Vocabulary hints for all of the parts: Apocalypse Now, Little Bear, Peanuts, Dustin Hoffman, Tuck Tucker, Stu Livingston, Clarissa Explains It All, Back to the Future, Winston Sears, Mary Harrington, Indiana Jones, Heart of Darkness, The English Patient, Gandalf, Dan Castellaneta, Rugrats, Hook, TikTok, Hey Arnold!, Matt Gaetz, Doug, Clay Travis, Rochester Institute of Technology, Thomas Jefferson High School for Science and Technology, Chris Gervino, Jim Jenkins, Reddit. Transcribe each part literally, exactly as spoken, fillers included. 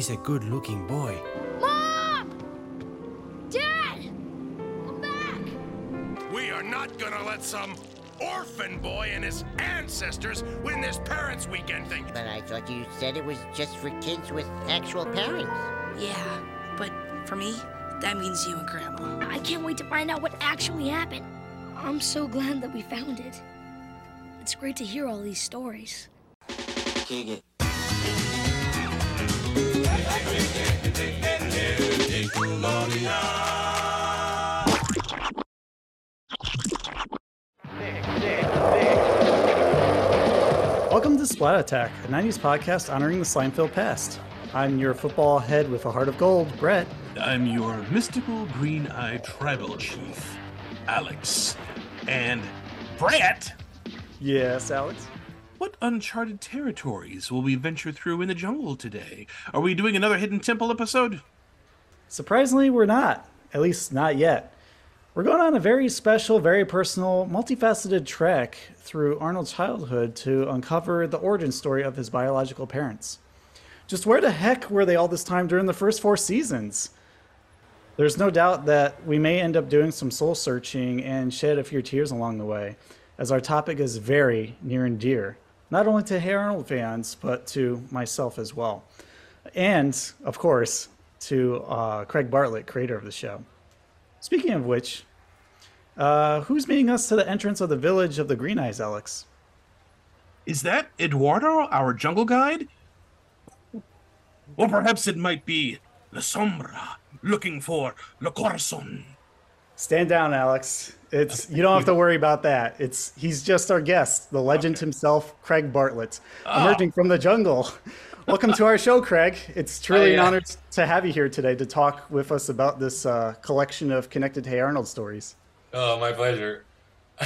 He's a good-looking boy. Mom! Dad! I'm back! We are not gonna let some orphan boy and his ancestors win this Parents' Weekend thing. But I thought you said it was just for kids with actual parents. Yeah, but for me, that means you and Grandma. I can't wait to find out what actually happened. I'm so glad that we found it. It's great to hear all these stories. Dig it. Welcome to Splat Attack, a nineties podcast honoring the slime-filled past. I'm your football head with a heart of gold, Brett. I'm your mystical green-eyed tribal chief, Alex. And Brett! Yes, Alex? What uncharted territories will we venture through in the jungle today? Are we doing another Hidden Temple episode? Surprisingly, we're not. At least not yet. We're going on a very special, very personal, multifaceted trek through Arnold's childhood to uncover the origin story of his biological parents. Just where the heck were they all this time during the first four seasons? There's no doubt that we may end up doing some soul searching and shed a few tears along the way, as our topic is very near and dear, not only to Hey Arnold fans, but to myself as well. And, of course, to uh, Craig Bartlett, creator of the show. Speaking of which, uh, who's meeting us to the entrance of the village of the Green Eyes, Alex? Is that Eduardo, our jungle guide? Or perhaps it might be La Sombra looking for Le Corazon. Stand down, Alex. It's you don't have to worry about that. It's he's just our guest, the legend okay. himself, Craig Bartlett, emerging oh. from the jungle. Welcome to our show, Craig. It's truly oh, yeah. an honor to have you here today to talk with us about this uh, collection of connected Hey Arnold stories. Oh, my pleasure.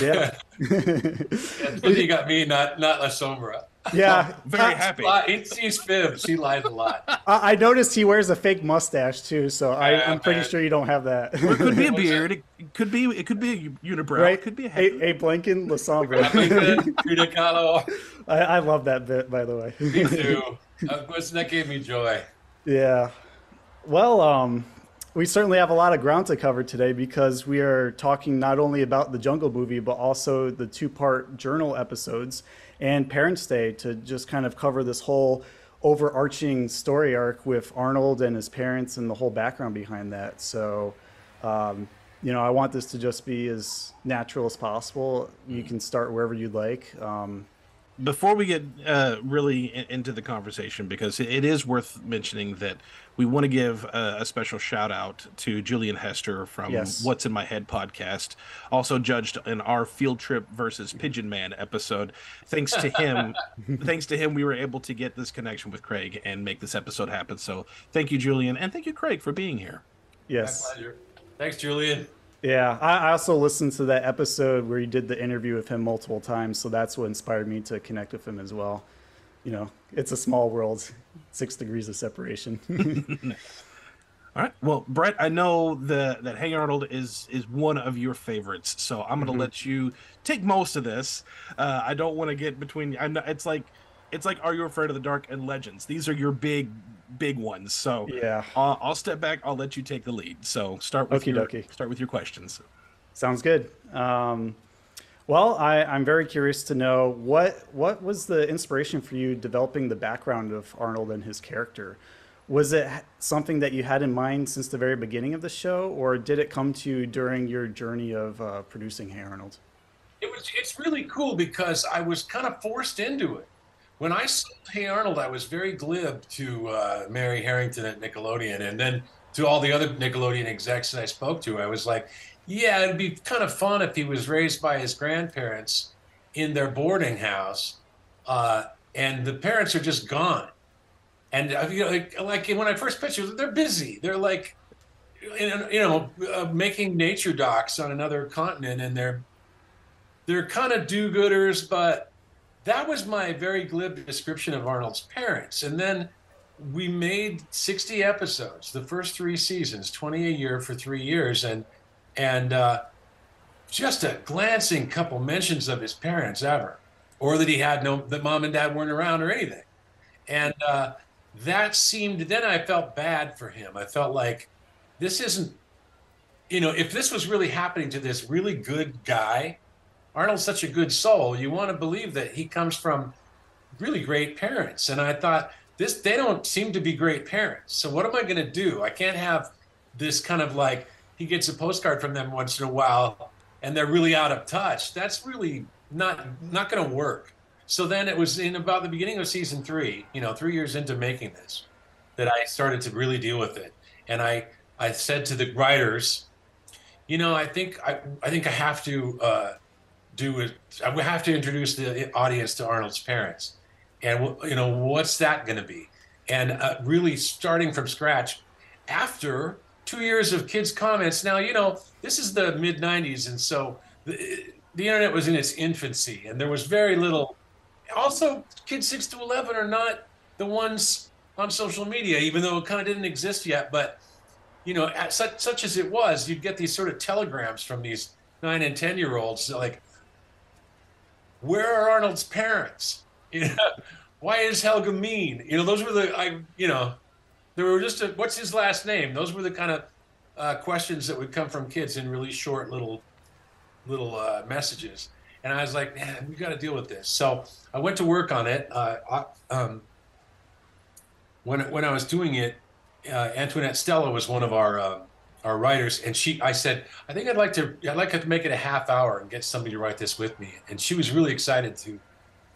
Yeah. You got me, not not La Sombra. Yeah. Very happy. It sees fibs. She lies a lot. I, I noticed he wears a fake mustache, too, so I, yeah, I'm pretty man. sure you don't have that. Well, it could be a beard. It could be It could be a unibrow. Right? It could be a head. A, a Blanken La Sombra. I, I love that bit, by the way. Me too. Of course, that gave me joy. Yeah. Well, um, we certainly have a lot of ground to cover today because we are talking not only about the Jungle Movie, but also the two-part journal episodes and Parents' Day to just kind of cover this whole overarching story arc with Arnold and his parents and the whole background behind that. So, um, you know, I want this to just be as natural as possible. You can start wherever you'd like. Um, Before we get uh, really into the conversation, because it is worth mentioning that we want to give a, a special shout out to Julian Hester from yes. What's in My Head podcast, also judged in our Field Trip versus Pigeon Man episode. Thanks to him, thanks to him, we were able to get this connection with Craig and make this episode happen. So thank you, Julian, and thank you, Craig, for being here. Yes. My pleasure. Thanks, Julian. Yeah, I also listened to that episode where you did the interview with him multiple times, so that's what inspired me to connect with him as well. You know, it's a small world, six degrees of separation. All right, well, Brett, I know the, that Hey Arnold is is one of your favorites, so I'm going to mm-hmm. let you take most of this. Uh, I don't want to get between. I know it's like it's like Are You Afraid of the Dark and Legends. These are your big. big ones, so yeah I'll, I'll step back. I'll let you take the lead, so start with your, start with your questions. Sounds good. Um well, i i'm very curious to know what what was the inspiration for you developing the background of Arnold and his character. Was it something that you had in mind since the very beginning of the show, or did it come to you during your journey of uh producing Hey Arnold? It was it's really cool because I was kind of forced into it. When I sold Hey Arnold, I was very glib to uh, Mary Harrington at Nickelodeon, and then to all the other Nickelodeon execs that I spoke to. I was like, yeah, it'd be kind of fun if he was raised by his grandparents in their boarding house, uh, and the parents are just gone. And you know, like, like when I first pitched it, they're busy. They're like, you know, uh, making nature docs on another continent, and they're, they're kind of do-gooders, but... That was my very glib description of Arnold's parents. And then we made sixty episodes, the first three seasons, twenty a year for three years. And and uh, just a glancing couple mentions of his parents ever, or that he had no, that mom and dad weren't around or anything. And uh, that seemed, then I felt bad for him. I felt like this isn't, you know, if this was really happening to this really good guy, Arnold's such a good soul, you want to believe that he comes from really great parents. And I thought, this, they don't seem to be great parents. So what am I going to do? I can't have this kind of like, he gets a postcard from them once in a while and they're really out of touch. That's really not, not going to work. So then it was in about the beginning of season three, you know, three years into making this, that I started to really deal with it. And I, I said to the writers, you know, I think I, I think I have to uh, do it. I would have to introduce the audience to Arnold's parents. And, you know, what's that going to be? And uh, really starting from scratch after two years of kids' comments. Now, you know, this is the mid nineties. And so the, the internet was in its infancy and there was very little. Also, kids six to eleven are not the ones on social media, even though it kind of didn't exist yet. But, you know, at such, such as it was, you'd get these sort of telegrams from these nine and ten year olds like, where are Arnold's parents? You know, why is Helga mean? You know, those were the, I, you know, there were just, a, what's his last name? Those were the kind of uh, questions that would come from kids in really short little, little uh, messages. And I was like, man, we've got to deal with this. So I went to work on it. Uh, I, um, when, when I was doing it, uh, Antoinette Stella was one of our, uh, our writers. And she, I said, I think I'd like to, I'd like to make it a half hour and get somebody to write this with me. And she was really excited to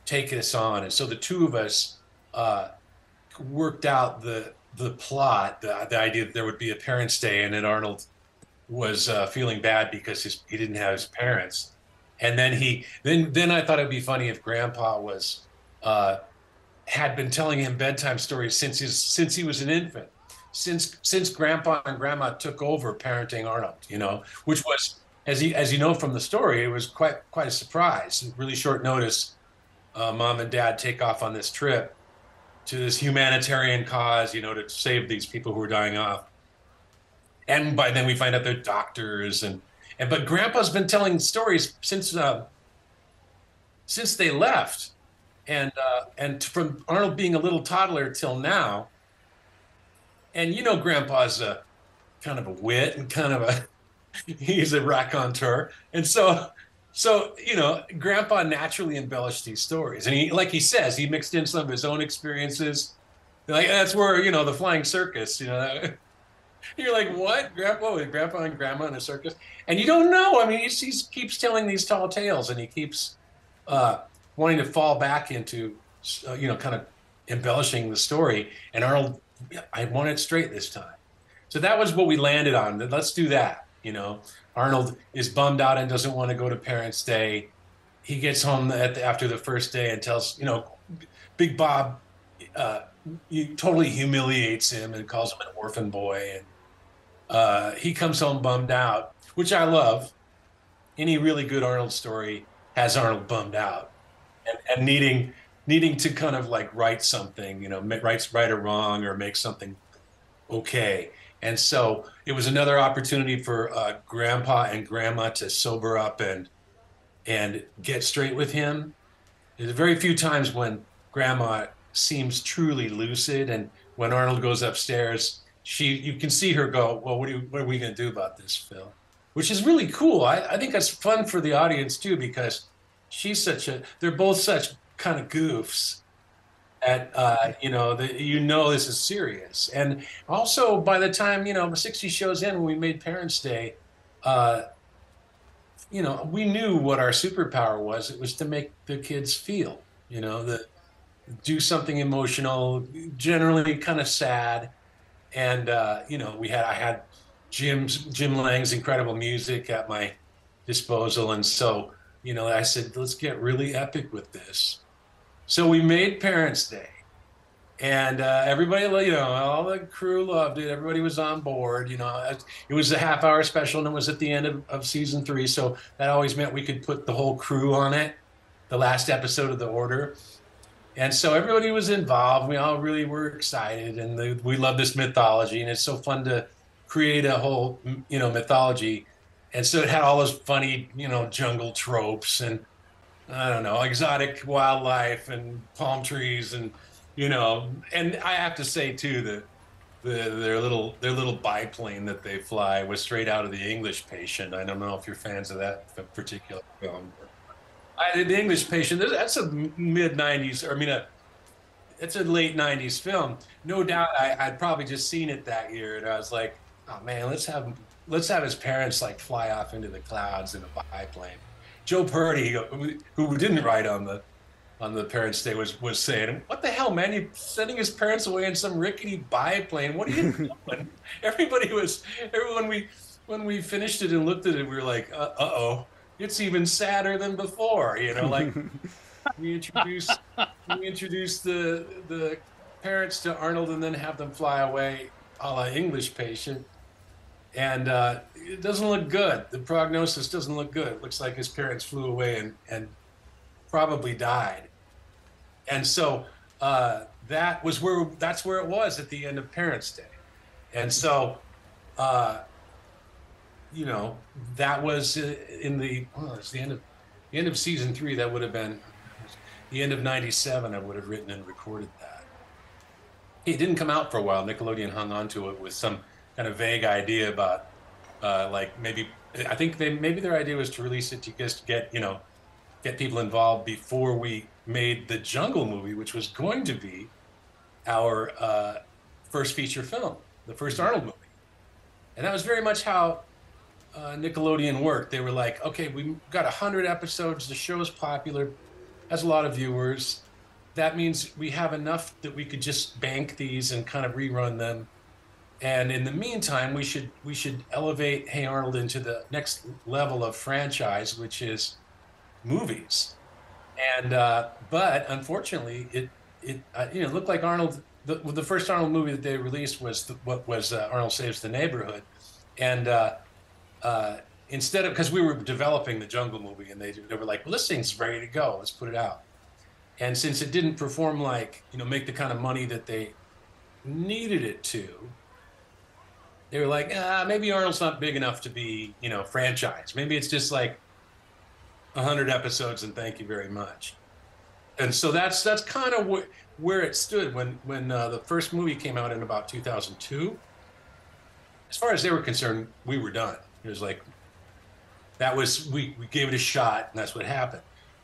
take this on. And so the two of us uh, worked out the the plot, the, the idea that there would be a parents' day, and then Arnold was uh, feeling bad because his, he didn't have his parents. And then he, then then I thought it'd be funny if Grandpa was uh, had been telling him bedtime stories since his since he was an infant, since since Grandpa and Grandma took over parenting Arnold. You know, which was, as he as you know from the story, it was quite quite a surprise, really short notice. Uh, Mom and Dad take off on this trip to this humanitarian cause, you know, to save these people who are dying off. And by then we find out they're doctors, and and but Grandpa's been telling stories since uh, since they left, and uh, and from Arnold being a little toddler till now. And you know, Grandpa's a kind of a wit and kind of a he's a raconteur, and so. So, you know, Grandpa naturally embellished these stories. And he, like he says, he mixed in some of his own experiences. Like, that's where, you know, the flying circus, you know. That, you're like, what? Grandpa with Grandpa and Grandma in a circus? And you don't know. I mean, he he's, keeps telling these tall tales, and he keeps uh, wanting to fall back into, uh, you know, kind of embellishing the story. And Arnold, I want it straight this time. So that was what we landed on. Let's do that, you know. Arnold is bummed out and doesn't want to go to Parents' Day. He gets home at the, after the first day and tells, you know, Big Bob uh, he totally humiliates him and calls him an orphan boy. And uh, he comes home bummed out, which I love. Any really good Arnold story has Arnold bummed out and, and needing needing to kind of like write something, you know, write, right or wrong or make something okay. And so it was another opportunity for uh, Grandpa and Grandma to sober up and and get straight with him. There's very few times when Grandma seems truly lucid, and when Arnold goes upstairs, she you can see her go, well, what do you, what are we going to do about this, Phil? Which is really cool. I, I think that's fun for the audience too, because she's such a they're both such kind of goofs. That uh, you know, that you know this is serious, and also by the time you know sixty shows in, when we made Parents' Day, uh, you know, we knew what our superpower was. It was to make the kids feel, you know, the do something emotional, generally kind of sad, and uh, you know, we had I had Jim's Jim Lang's incredible music at my disposal, and so you know, I said, let's get really epic with this. So we made Parents' Day, and uh, everybody, you know, all the crew loved it. Everybody was on board. You know, it was a half hour special, and it was at the end of, of season three. So that always meant we could put the whole crew on it, the last episode of The Order. And so everybody was involved. We all really were excited, and the, we love this mythology, and it's so fun to create a whole, you know, mythology. And so it had all those funny, you know, jungle tropes and, I don't know, exotic wildlife and palm trees and you know. And I have to say too that the, their little their little biplane that they fly was straight out of The English Patient. I don't know if you're fans of that particular film. I, The English Patient, that's a mid nineties, or I mean, a, it's a late nineties film. No doubt, I, I'd probably just seen it that year, and I was like, oh man, let's have let's have his parents like fly off into the clouds in a biplane. Joe Purdy, who didn't write on the on the Parents' Day, was was saying, "What the hell, man? You're sending his parents away in some rickety biplane. What are you doing?" Everybody was, everyone we when we finished it and looked at it, we were like, "Uh oh, it's even sadder than before." You know, like we introduce we introduce the the parents to Arnold and then have them fly away, a la English Patient, and uh, it doesn't look good. The prognosis doesn't look good. It looks like his parents flew away and and probably died. And so uh, that was where that's where it was at the end of Parents' Day. And so, uh, you know, that was in the oh, it's the end of the end of season three. That would have been the end of ninety-seven. I would have written and recorded that. It didn't come out for a while. Nickelodeon hung on to it with some kind of vague idea about uh, like maybe I think they maybe their idea was to release it to just get you know get people involved before we made The Jungle Movie, which was going to be our uh, first feature film, the first Arnold movie. And that was very much how uh, Nickelodeon worked. They were like, okay, we've got one hundred episodes, the show is popular, has a lot of viewers. That means we have enough that we could just bank these and kind of rerun them. And in the meantime, we should, we should elevate Hey Arnold into the next level of franchise, which is movies. And uh, but unfortunately, it it uh, you know looked like Arnold. The, the first Arnold movie that they released was the, what was uh, Arnold Saves the Neighborhood, and uh, uh, instead of because we were developing The Jungle Movie, and they they were like, well, this thing's ready to go, let's put it out. And since it didn't perform like you know make the kind of money that they needed it to, they were like, ah, maybe Arnold's not big enough to be you know franchise. Maybe it's just like one hundred episodes and thank you very much. And so that's that's kind of wh where it stood when when uh, the first movie came out in about two thousand two. As far as they were concerned, we were done. It was like that was we we gave it a shot, and that's what happened.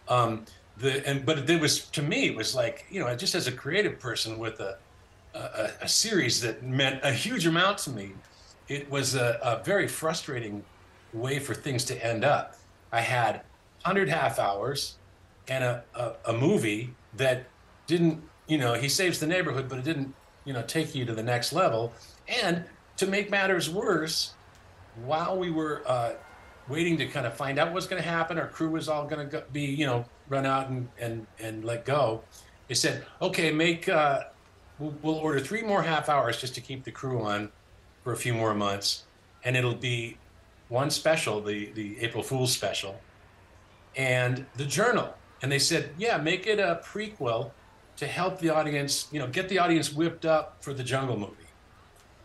Um, the and but it was to me it was like you know just as a creative person with a a, a series that meant a huge amount to me, it was a, a very frustrating way for things to end up. I had one hundred half hours and a, a, a movie that didn't, you know, he saves the neighborhood, but it didn't, you know, take you to the next level. And to make matters worse, while we were uh, waiting to kind of find out what's going to happen, our crew was all going to be, you know, run out and, and, and let go. They said, okay, make, uh, we'll, we'll order three more half hours just to keep the crew on for a few more months. And it'll be one special, the, the April Fool's special, and The Journal. And they said, yeah, make it a prequel to help the audience, you know, get the audience whipped up for The Jungle Movie.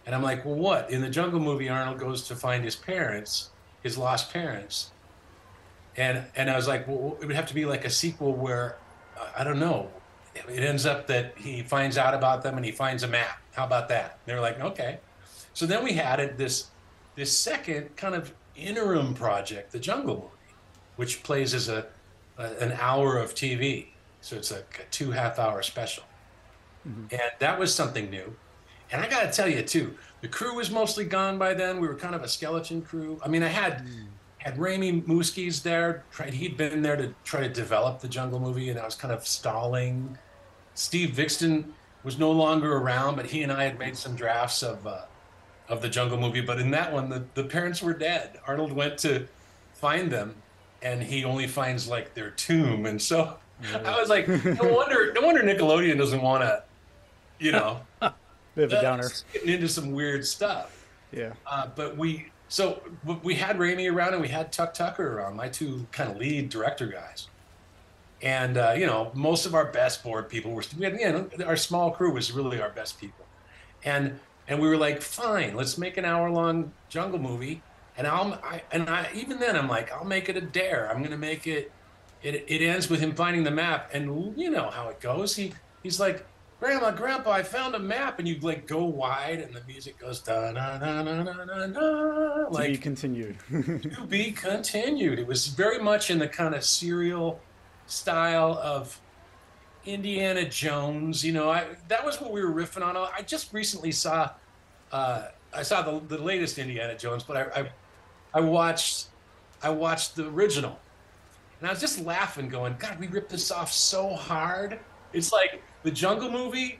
And I'm like, well, what? In The Jungle Movie, Arnold goes to find his parents, his lost parents. And, and I was like, well, it would have to be like a sequel where, uh, I don't know, it ends up that he finds out about them and he finds a map. How about that? They were like, okay. So then we had it, this, this second kind of interim project, The Jungle Movie, which plays as a, a an hour of T V. So it's a, a two half hour special. Mm-hmm. And that was something new. And I gotta tell you too, the crew was mostly gone by then. We were kind of a skeleton crew. I mean, I had, mm. had Remy Musquiz there, tried, he'd been there to try to develop The Jungle Movie, and I was kind of stalling. Steve Viksten was no longer around, but he and I had made some drafts of, uh, of The Jungle Movie. But in that one, the, the parents were dead. Arnold went to find them, and he only finds like their tomb. And so yeah. I was like, no wonder, no wonder Nickelodeon doesn't want to, you know, bit of a downer, getting into some weird stuff. Yeah. Uh, but we, so we had Ramy around and we had Tuck Tucker around, my two kind of lead director guys. And, uh, you know, most of our best board people were, we had, you know, our small crew was really our best people. And, and we were like, fine, let's make an hour long Jungle Movie. And I'll, I, and I, even then, I'm like, I'll make it a dare. I'm gonna make it, it. It ends with him finding the map, and you know how it goes. He, he's like, Grandma, Grandpa, I found a map, and you like go wide, and the music goes da na na na na na na. Like, to be continued. To be continued. It was very much in the kind of serial style of Indiana Jones. You know, I that was what we were riffing on. I just recently saw, uh, I saw the the latest Indiana Jones, but I, I, I watched, I watched the original, and I was just laughing, going, God, we ripped this off so hard. It's like the Jungle Movie,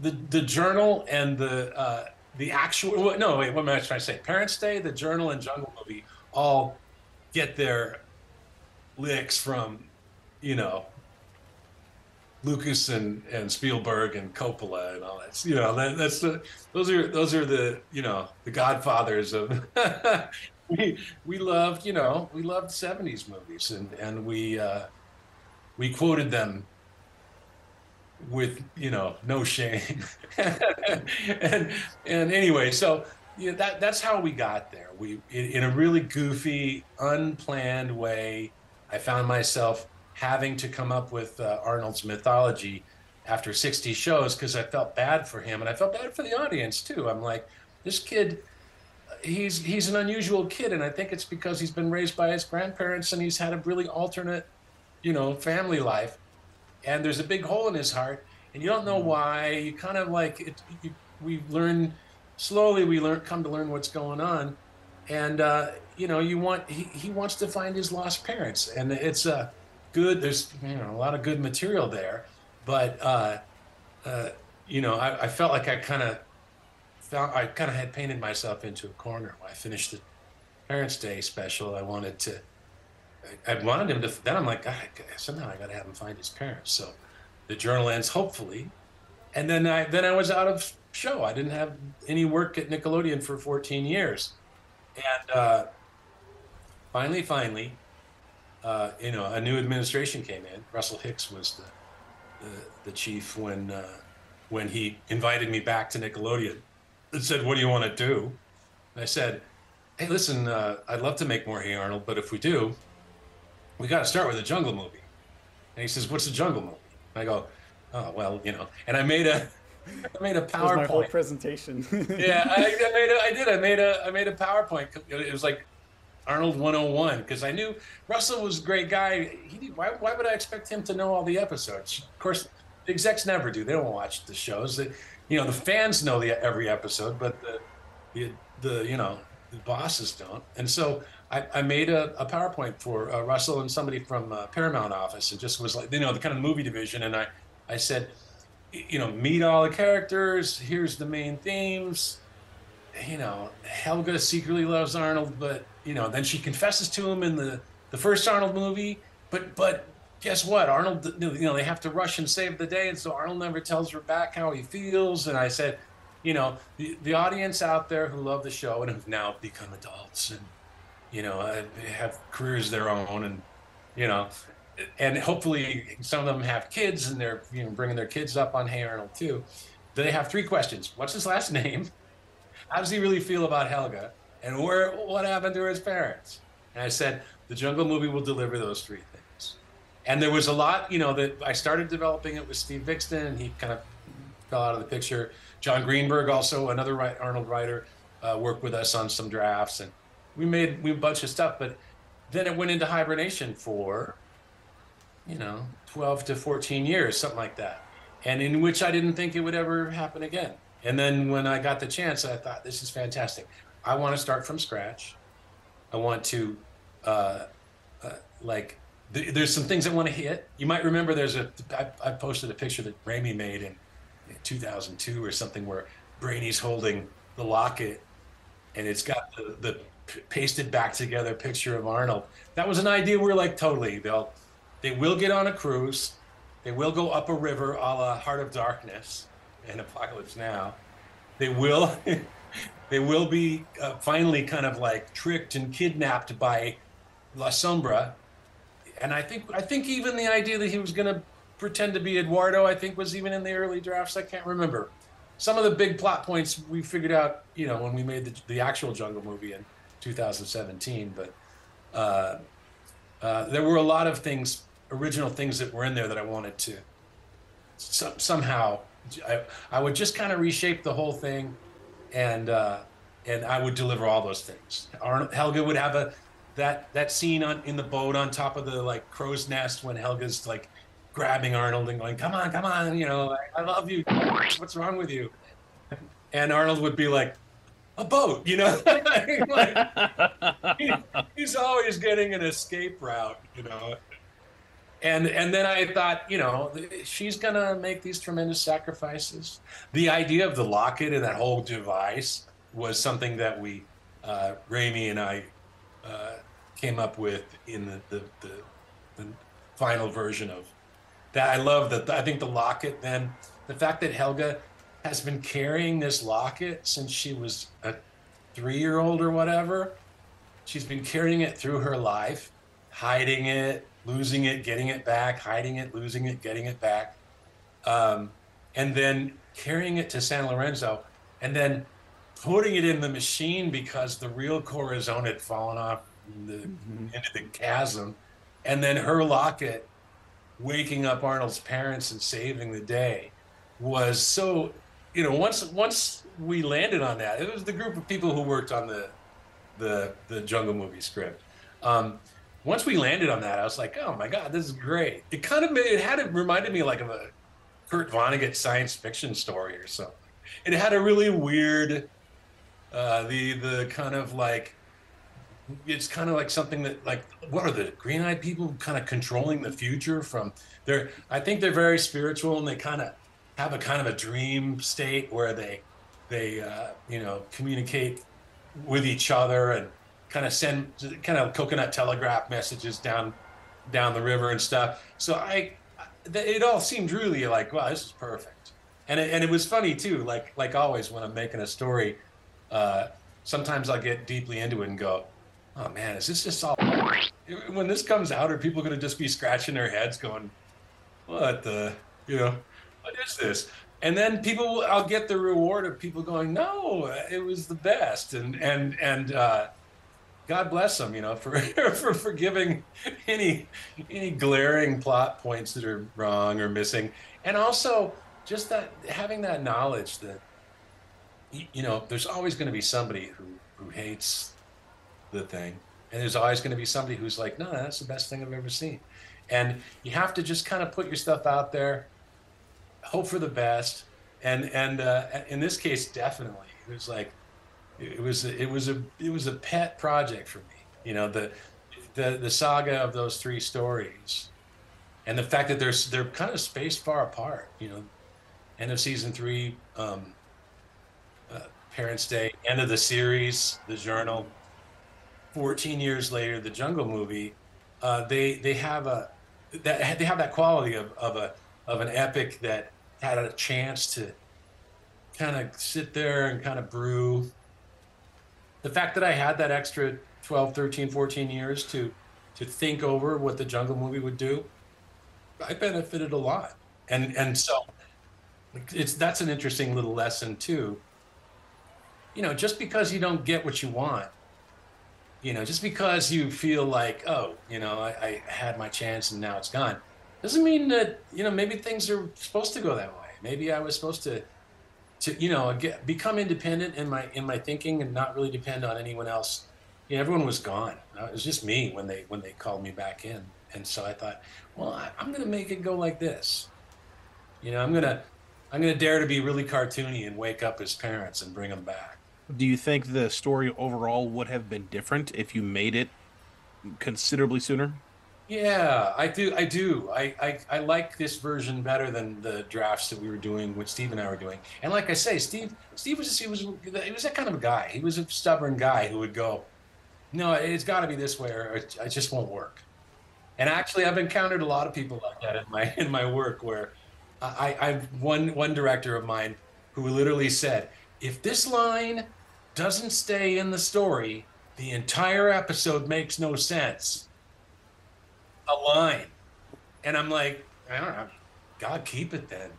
the the Journal, and the uh, the actual. No, wait. What am I trying to say? Parents' Day, the Journal, and Jungle Movie all get their licks from, you know, Lucas and, and Spielberg and Coppola and all that. You know, that, that's the, those are those are the you know the Godfathers of. we we loved you know we loved seventies movies, and and we uh, we quoted them with you know no shame. and and anyway, so you know, that that's how we got there. We in, in a really goofy, unplanned way. I found myself having to come up with uh, Arnold's mythology after sixty shows because I felt bad for him, and I felt bad for the audience too. I'm like, this kid, he's he's an unusual kid, and I think it's because he's been raised by his grandparents and he's had a really alternate, you know, family life. And there's a big hole in his heart, and you don't know why. You kind of like it. You, we learn slowly. We learn come to learn what's going on, and uh, you know, you want he, he wants to find his lost parents, and it's a uh, good. There's you know a lot of good material there, but uh, uh, you know, I, I felt like I kind of found I kind of had painted myself into a corner when I finished the Parents' Day special. I wanted to. I wanted him to, then I'm like, God, somehow I got to have him find his parents. So the journal ends, hopefully. And then I, then I was out of show. I didn't have any work at Nickelodeon for fourteen years. And uh, finally, finally, uh, you know, a new administration came in. Russell Hicks was the, the, the chief when, uh, when he invited me back to Nickelodeon and said, what do you want to do? And I said, hey, listen, uh, I'd love to make more Hey Arnold, but if we do, we got to start with a Jungle Movie. And he says, what's a Jungle Movie? And I go, oh, well, you know. And I made a, I made a PowerPoint. That was my whole presentation. yeah, I, I, made a, I did. I made a, I made a PowerPoint. It was like Arnold one oh one, because I knew Russell was a great guy. He, why, why would I expect him to know all the episodes? Of course, the execs never do. They don't watch the shows. They, you know, the fans know the, every episode, but the, the, the, you know, the bosses don't. And so I, I made a, a PowerPoint for uh, Russell and somebody from uh, Paramount office, and just was like, you know, the kind of movie division. And I, I said, you know, meet all the characters. Here's the main themes. You know, Helga secretly loves Arnold, but you know, then she confesses to him in the the first Arnold movie. But but guess what? Arnold, you know, they have to rush and save the day, and so Arnold never tells her back how he feels. And I said, you know, the the audience out there who love the show and have now become adults and you know, have careers of their own, and you know, and hopefully some of them have kids, and they're you know bringing their kids up on Hey Arnold too. They have three questions: what's his last name? How does he really feel about Helga? And where what happened to his parents? And I said, the Jungle Movie will deliver those three things. And there was a lot, you know, that I started developing it with Steve Viksten, and he kind of fell out of the picture. John Greenberg, also another Arnold writer, uh, worked with us on some drafts, and We made we a bunch of stuff, but then it went into hibernation for, you know, twelve to fourteen years, something like that, and in which I didn't think it would ever happen again. And then when I got the chance, I thought, this is fantastic. I want to start from scratch. I want to, uh, uh, like, th there's some things I want to hit. You might remember there's a, I, I posted a picture that Remy made in, in two thousand two or something, where Brady's holding the locket, and it's got the, the pasted back together picture of Arnold. That was an idea we were like, totally, they'll they will get on a cruise, they will go up a river a la Heart of Darkness and Apocalypse Now, they will they will be uh, finally kind of like tricked and kidnapped by La Sombra. And I think I think even the idea that he was going to pretend to be Eduardo, I think, was even in the early drafts. I can't remember. Some of the big plot points we figured out, you know, when we made the, the actual Jungle Movie and two thousand seventeen, but uh, uh, there were a lot of things, original things that were in there that I wanted to so, somehow I, I would just kind of reshape the whole thing, and uh, and I would deliver all those things. Arnold, Helga would have a that that scene on in the boat on top of the like crow's nest when Helga's like grabbing Arnold and going, "Come on, come on, you know, I, I love you. What's wrong with you?" And Arnold would be like, "A boat," you know. Like, he, he's always getting an escape route, you know. And and then I thought, you know, she's gonna make these tremendous sacrifices. The idea of the locket and that whole device was something that we, uh, Remy and I, uh, came up with in the the, the the final version of that. I love that. I think the locket, then the fact that Helga has been carrying this locket since she was a three-year-old or whatever. She's been carrying it through her life, hiding it, losing it, getting it back, hiding it, losing it, getting it back. Um, and then carrying it to San Lorenzo and then putting it in the machine because the real Corazon had fallen off the, mm-hmm. into the chasm. And then her locket, waking up Arnold's parents and saving the day was so... You know, once once we landed on that, it was the group of people who worked on the the the Jungle Movie script. Um, once we landed on that, I was like, oh my God, this is great. It kind of made, it had it reminded me like of a Kurt Vonnegut science fiction story or something. It had a really weird, uh, the the kind of like, it's kind of like something that like, what are the Green-Eyed People kind of controlling the future from? They're I think they're very spiritual and they kind of have a kind of a dream state where they, they uh, you know, communicate with each other and kind of send kind of coconut telegraph messages down, down the river and stuff. So I, it all seemed really like, wow, this is perfect. And it, and it was funny too. Like like always when I'm making a story, uh, sometimes I'll get deeply into it and go, oh man, is this just all? When this comes out, are people gonna just be scratching their heads going, what the, you know? What is this? And then people, I'll get the reward of people going, no, it was the best. And and and uh, God bless them, you know, for for forgiving any any glaring plot points that are wrong or missing. And also just that having that knowledge that, you know, there's always going to be somebody who who hates the thing, and there's always going to be somebody who's like, no, that's the best thing I've ever seen. And you have to just kind of put your stuff out there. Hope for the best, and and uh, in this case, definitely, it was like, it was it was a it was a pet project for me. You know, the the the saga of those three stories, and the fact that they're they're kind of spaced far apart. You know, end of season three, um, uh, Parents' Day, end of the series, The Journal. Fourteen years later, The Jungle Movie. Uh, they they have a that they have that quality of of a of an epic that had a chance to kind of sit there and kind of brew. The fact that I had that extra twelve, thirteen, fourteen years to to think over what the Jungle Movie would do, I benefited a lot. And and so it's that's an interesting little lesson too. You know, just because you don't get what you want, you know, just because you feel like, oh, you know, I, I had my chance and now it's gone, doesn't mean that, you know, maybe things are supposed to go that way. Maybe I was supposed to, to you know, get, become independent in my in my thinking and not really depend on anyone else. You know, everyone was gone. It was just me when they when they called me back in, and so I thought, well, I, I'm gonna make it go like this. You know, I'm gonna I'm gonna dare to be really cartoony and wake up his parents and bring them back. Do you think the story overall would have been different if you made it considerably sooner? Yeah, I do. I do. I, I, I like this version better than the drafts that we were doing, which Steve and I were doing. And like I say, Steve, Steve was just, he was he was that kind of a guy. He was a stubborn guy who would go, no, it's got to be this way, or it, it just won't work. And actually, I've encountered a lot of people like that in my in my work, where I I've one one director of mine who literally said, if this line doesn't stay in the story, the entire episode makes no sense. A line, and I'm like, I don't know. God, keep it then.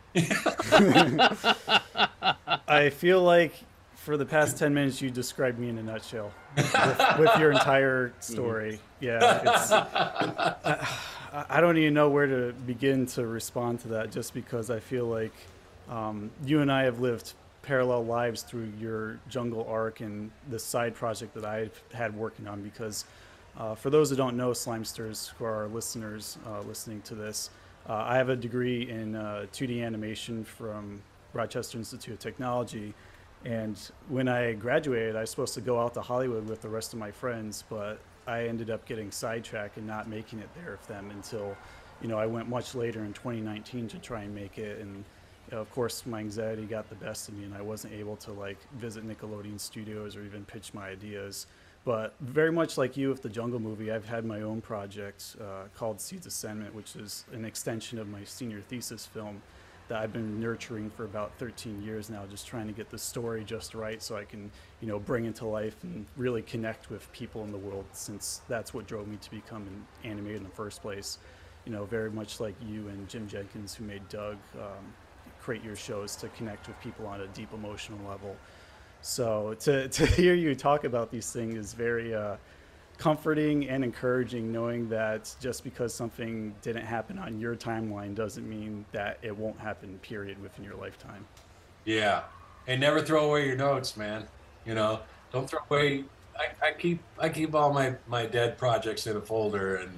I feel like for the past ten minutes, you described me in a nutshell. with, with your entire story. Yeah, it's, I, I don't even know where to begin to respond to that, just because I feel like um, you and I have lived parallel lives through your jungle arc and the side project that I've had working on, because uh, for those who don't know, Slimesters, who are our listeners uh, listening to this, uh, I have a degree in uh, two D animation from Rochester Institute of Technology. And when I graduated, I was supposed to go out to Hollywood with the rest of my friends, but I ended up getting sidetracked and not making it there with them until, you know, I went much later in twenty nineteen to try and make it. And you know, of course, my anxiety got the best of me, and I wasn't able to like visit Nickelodeon studios or even pitch my ideas. But very much like you with the Jungle Movie, I've had my own project uh, called Seeds of Sentiment, which is an extension of my senior thesis film that I've been nurturing for about thirteen years now, just trying to get the story just right so I can, you know, bring it to life and really connect with people in the world, since that's what drove me to become an animator in the first place. You know, very much like you and Jim Jenkins, who made Doug, um, create your shows to connect with people on a deep emotional level. So to, to hear you talk about these things is very uh, comforting and encouraging, knowing that just because something didn't happen on your timeline doesn't mean that it won't happen, period, within your lifetime. Yeah. And never throw away your notes, man. You know, don't throw away. I, I keep I keep all my, my dead projects in a folder and,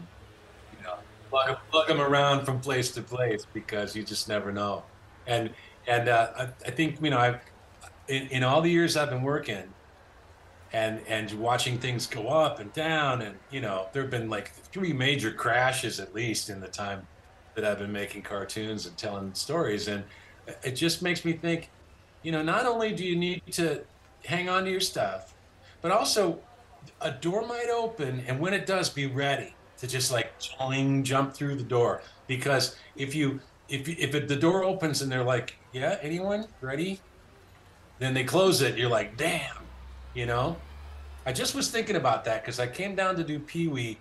you know, plug, plug them around from place to place, because you just never know. And and uh, I, I think, you know, I've in, in all the years I've been working and and watching things go up and down, and, you know, there have been like three major crashes, at least in the time that I've been making cartoons and telling stories. And it just makes me think, you know, not only do you need to hang on to your stuff, but also a door might open, and when it does, be ready to just like jump through the door. Because if you if if it, the door opens and they're like, yeah, anyone ready? Then they close it. You're like, damn, you know? I just was thinking about that because I came down to do Pee-wee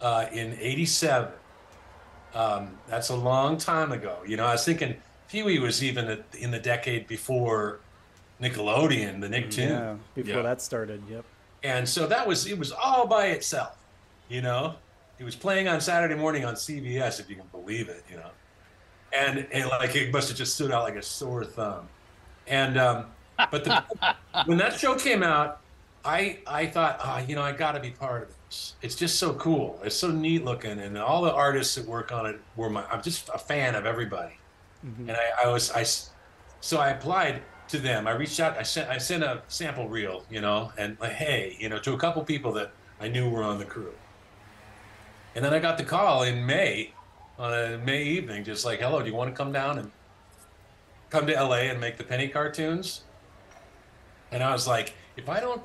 uh, in eighty-seven. Um, that's a long time ago. You know, I was thinking Pee-wee was even a, in the decade before Nickelodeon, the Nicktoon. Yeah, before yeah. that started, yep. And so that was, it was all by itself, you know? It was playing on Saturday morning on C B S, if you can believe it, you know? And, and like, it must have just stood out like a sore thumb. And, um, but the, when that show came out, I I thought, ah, oh, you know, I got to be part of this. It's just so cool. It's so neat looking. And all the artists that work on it were my, I'm just a fan of everybody. Mm-hmm. And I, I was, I, so I applied to them. I reached out, I sent, I sent a sample reel, you know, and like, hey, you know, to a couple people that I knew were on the crew. And then I got the call in May. On a May evening, just like, hello, do you want to come down and come to L A and make the Penny cartoons? And I was like, if I don't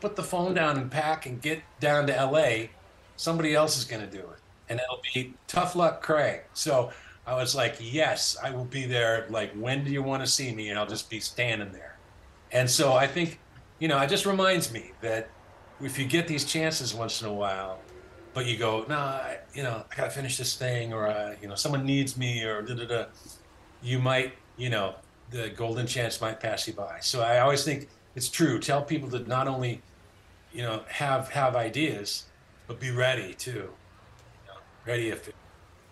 put the phone down and pack and get down to L A, somebody else is going to do it. And it'll be tough luck, Craig. So I was like, yes, I will be there. Like, when do you want to see me? And I'll just be standing there. And so I think, you know, it just reminds me that if you get these chances once in a while, but you go, no, nah, you know, I got to finish this thing, or, uh, you know, someone needs me, or da da da. You might, you know, the golden chance might pass you by. So I always think it's true. Tell people to not only, you know, have have ideas, but be ready too. You know, ready if. It-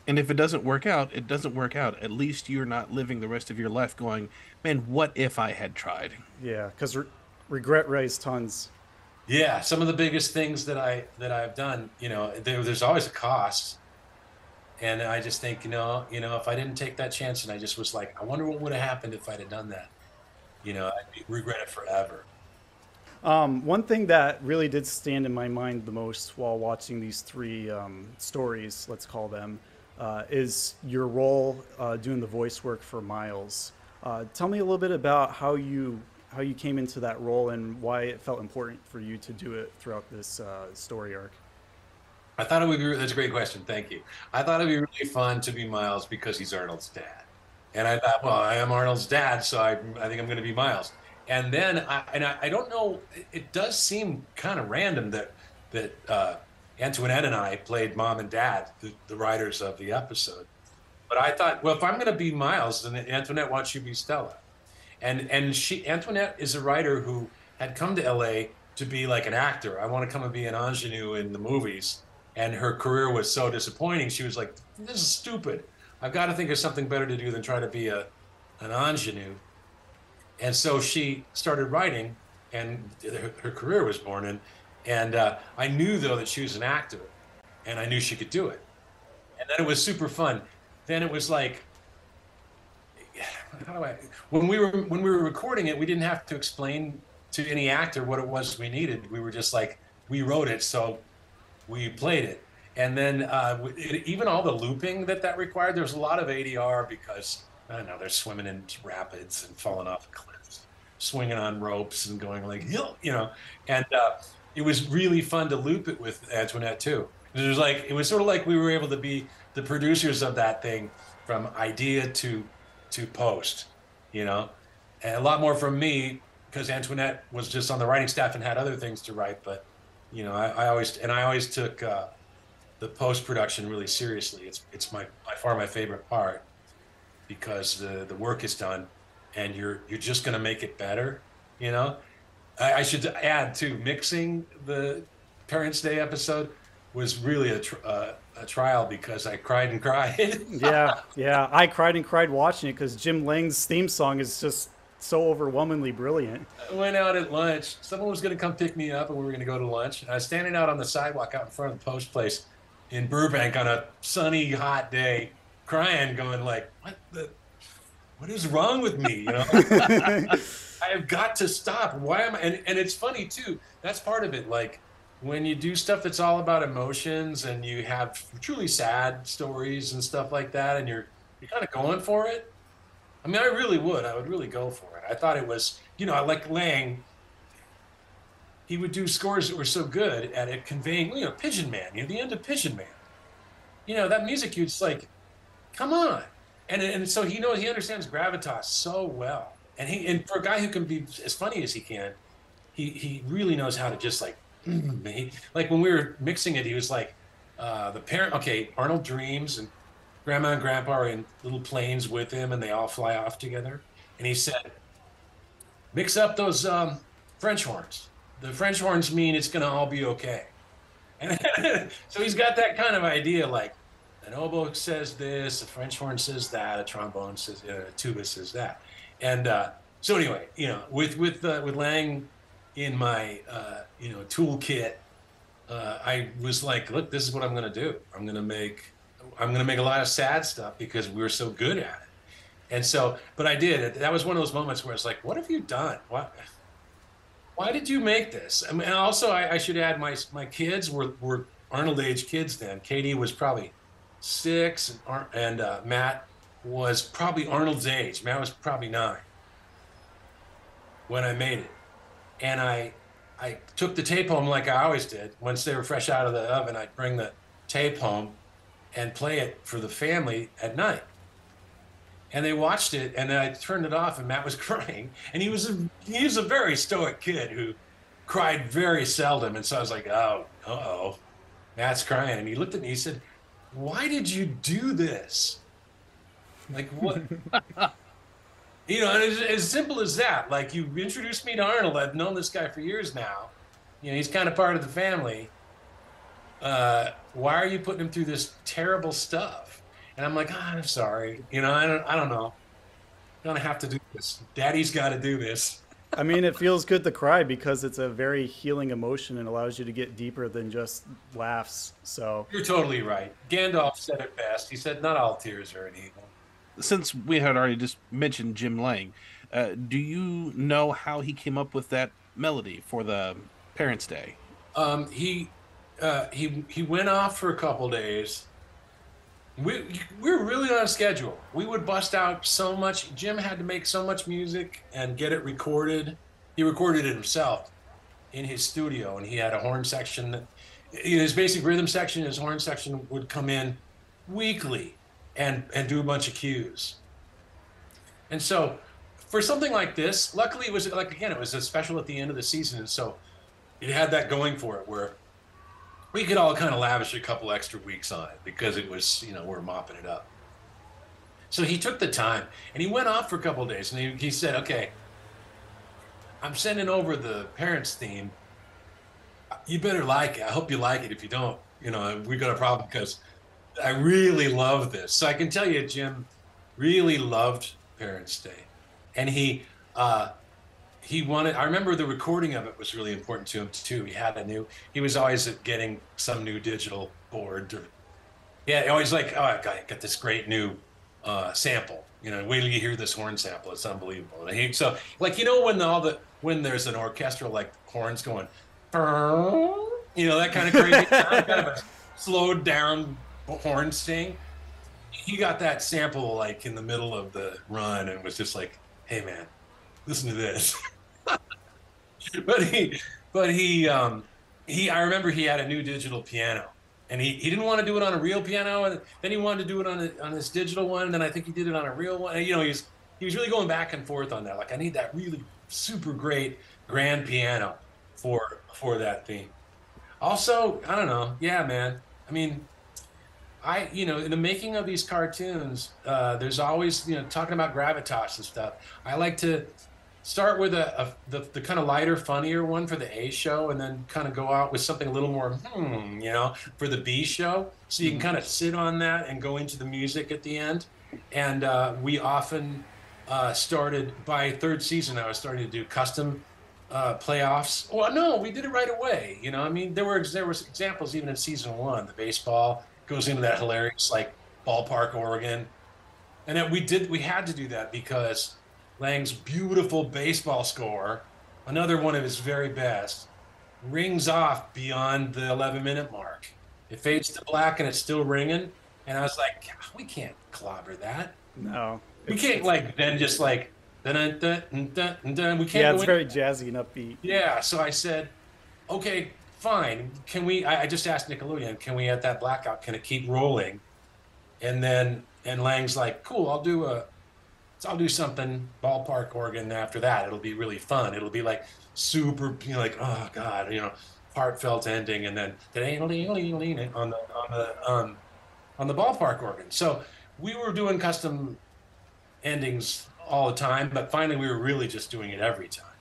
and if it doesn't work out, it doesn't work out. At least you're not living the rest of your life going, man, what if I had tried? Yeah, because re- regret weighs tons. Yeah, some of the biggest things that I that I've done, you know, there, there's always a cost, and I just think, you know, you know, if I didn't take that chance, and I just was like, I wonder what would have happened if I'd have done that, you know, I'd regret it forever. Um, one thing that really did stand in my mind the most while watching these three um, stories, let's call them, uh, is your role uh, doing the voice work for Miles. Uh, tell me a little bit about how you. how you came into that role and why it felt important for you to do it throughout this uh, story arc. I thought it would be, that's a great question, thank you. I thought it'd be really fun to be Miles because he's Arnold's dad. And I thought, well, I am Arnold's dad, so I, I think I'm gonna be Miles. And then, I, and I, I don't know, it does seem kind of random that that uh, Antoinette and I played mom and dad, the, the writers of the episode. But I thought, well, if I'm gonna be Miles, then Antoinette, why don't you be Stella? And and she Antoinette is a writer who had come to L A to be like an actor. I want to come and be an ingenue in the movies. And her career was so disappointing. She was like, this is stupid. I've got to think of something better to do than try to be a an ingenue. And so she started writing, and her, her career was born. And, and uh, I knew, though, that she was an actor, and I knew she could do it. And then it was super fun. Then it was like, how do I, when we were, when we were recording it, we didn't have to explain to any actor what it was we needed. We were just like, we wrote it, so we played it. And then uh, it, even all the looping that that required, there's a lot of A D R because, I don't know, they're swimming in rapids and falling off cliffs, swinging on ropes and going like, you know. And uh, it was really fun to loop it with Antoinette, too. It was like, it was sort of like we were able to be the producers of that thing from idea to to post, you know, and a lot more from me because Antoinette was just on the writing staff and had other things to write. But, you know, I, I always and I always took uh, the post-production really seriously. It's it's my by far my favorite part because the, the work is done and you're you're just going to make it better. You know, I, I should add too, mixing the Parents' Day episode was really a, tr uh, a trial because I cried and cried. yeah, yeah, I cried and cried watching it because Jim Lang's theme song is just so overwhelmingly brilliant. I went out at lunch. Someone was going to come pick me up, and we were going to go to lunch. And I was standing out on the sidewalk out in front of the post place in Burbank on a sunny, hot day, crying, going like, "What the? What is wrong with me? You know, I have got to stop. Why am I?" And and it's funny too. That's part of it, like. When you do stuff that's all about emotions and you have truly sad stories and stuff like that, and you're you're kind of going for it. I mean, I really would. I would really go for it. I thought it was, you know, I like Lang. He would do scores that were so good at it conveying, you know, Pigeon Man, you know, the end of Pigeon Man. You know, that music, you're just like, come on. And and so he knows, he understands gravitas so well. And he and for a guy who can be as funny as he can, he he really knows how to just like, me. Like when we were mixing it, he was like, uh, the parent, okay, Arnold dreams and grandma and grandpa are in little planes with him and they all fly off together. And he said, mix up those um, French horns. The French horns mean it's going to all be okay. And so he's got that kind of idea, like an oboe says this, a French horn says that, a trombone says, uh, a tuba says that. And uh, so anyway, you know, with, with, uh, with Lang, in my, uh, you know, toolkit, uh, I was like, look, this is what I'm going to do. I'm going to make, I'm going to make a lot of sad stuff because we were so good at it. And so, but I did. That was one of those moments where it's like, what have you done? What, why did you make this? I mean, and also I, I should add my, my kids were, were Arnold age kids then. Katie was probably six and, Ar and uh, Matt was probably Arnold's age. Matt was probably nine when I made it. And I, I took the tape home like I always did. Once they were fresh out of the oven, I'd bring the tape home and play it for the family at night. And they watched it, and then I turned it off, and Matt was crying. And he was a, he was a very stoic kid who cried very seldom. And so I was like, oh, uh-oh, Matt's crying. And he looked at me, he said, why did you do this? Like, what? You know, and it's as simple as that. Like, you introduced me to Arnold. I've known this guy for years now. You know, he's kind of part of the family. Uh, why are you putting him through this terrible stuff? And I'm like, oh, I'm sorry. You know, I don't, I don't know. I'm gonna have to do this. Daddy's got to do this. I mean, it feels good to cry because it's a very healing emotion and allows you to get deeper than just laughs. So you're totally right. Gandalf said it best. He said, "Not all tears are an evil." Since we had already just mentioned Jim Lang, uh, do you know how he came up with that melody for the Parents' Day? Um, he uh, he he went off for a couple days. We we were really on schedule. We would bust out so much. Jim had to make so much music and get it recorded. He recorded it himself in his studio, and he had a horn section. That, his basic rhythm section, his horn section would come in weekly. And, and do a bunch of cues. And so for something like this, luckily it was like, again, it was a special at the end of the season. And so it had that going for it where we could all kind of lavish a couple extra weeks on it because it was, you know, we're mopping it up. So he took the time and he went off for a couple of days and he, he said, okay, I'm sending over the Parents theme you better like it. I hope you like it. If you don't, you know, we got a problem, because I really love this. So I can tell you, Jim really loved Parents' Day, and he uh, he wanted. I remember the recording of it was really important to him too. He had a new. He was always getting some new digital board. Or, yeah, always like, oh, I got, I got this great new uh, sample. You know, wait till you hear this horn sample. It's unbelievable. And he, so, like, you know, when all the when there's an orchestral like horns going, you know, that kind of crazy, kind of a slowed down horn sting. He got that sample like in the middle of the run and was just like, "Hey, man, listen to this." but he, but he, um, he. I remember he had a new digital piano. And he, he didn't want to do it on a real piano, and then he wanted to do it on a, on this digital one, and then I think he did it on a real one. And, you know, he was, he was really going back and forth on that. Like, I need that really super great grand piano for for that theme. Also, I don't know. Yeah, man. I mean, I you know, in the making of these cartoons, uh, there's always, you know, talking about gravitas and stuff. I like to start with a, a the, the kind of lighter, funnier one for the A show, and then kind of go out with something a little more, hmm, you know, for the B show. So you can kind of sit on that and go into the music at the end. And uh, we often uh, started, by third season, I was starting to do custom uh, playoffs. Well, no, we did it right away. You know, I mean, there were there was examples even in season one. The baseball goes into that hilarious, like, ballpark, Oregon. And that we did, we had to do that because Lang's beautiful baseball score, another one of his very best, rings off beyond the eleven minute mark. It fades to black and it's still ringing. And I was like, we can't clobber that. No. We can't, like, then just like, dun, dun, dun, dun, dun. We can't. Yeah, it's very jazzy and upbeat. Yeah, so I said, okay, fine. Can we, I, I just asked Nickelodeon, can we, at that blackout, can it keep rolling? And then, and Lang's like, cool, I'll do a, So I'll do something ballpark organ after that. It'll be really fun. It'll be like super, you know, like, oh God, you know, heartfelt ending, and then on the on the um, on the ballpark organ. So we were doing custom endings all the time, but finally we were really just doing it every time.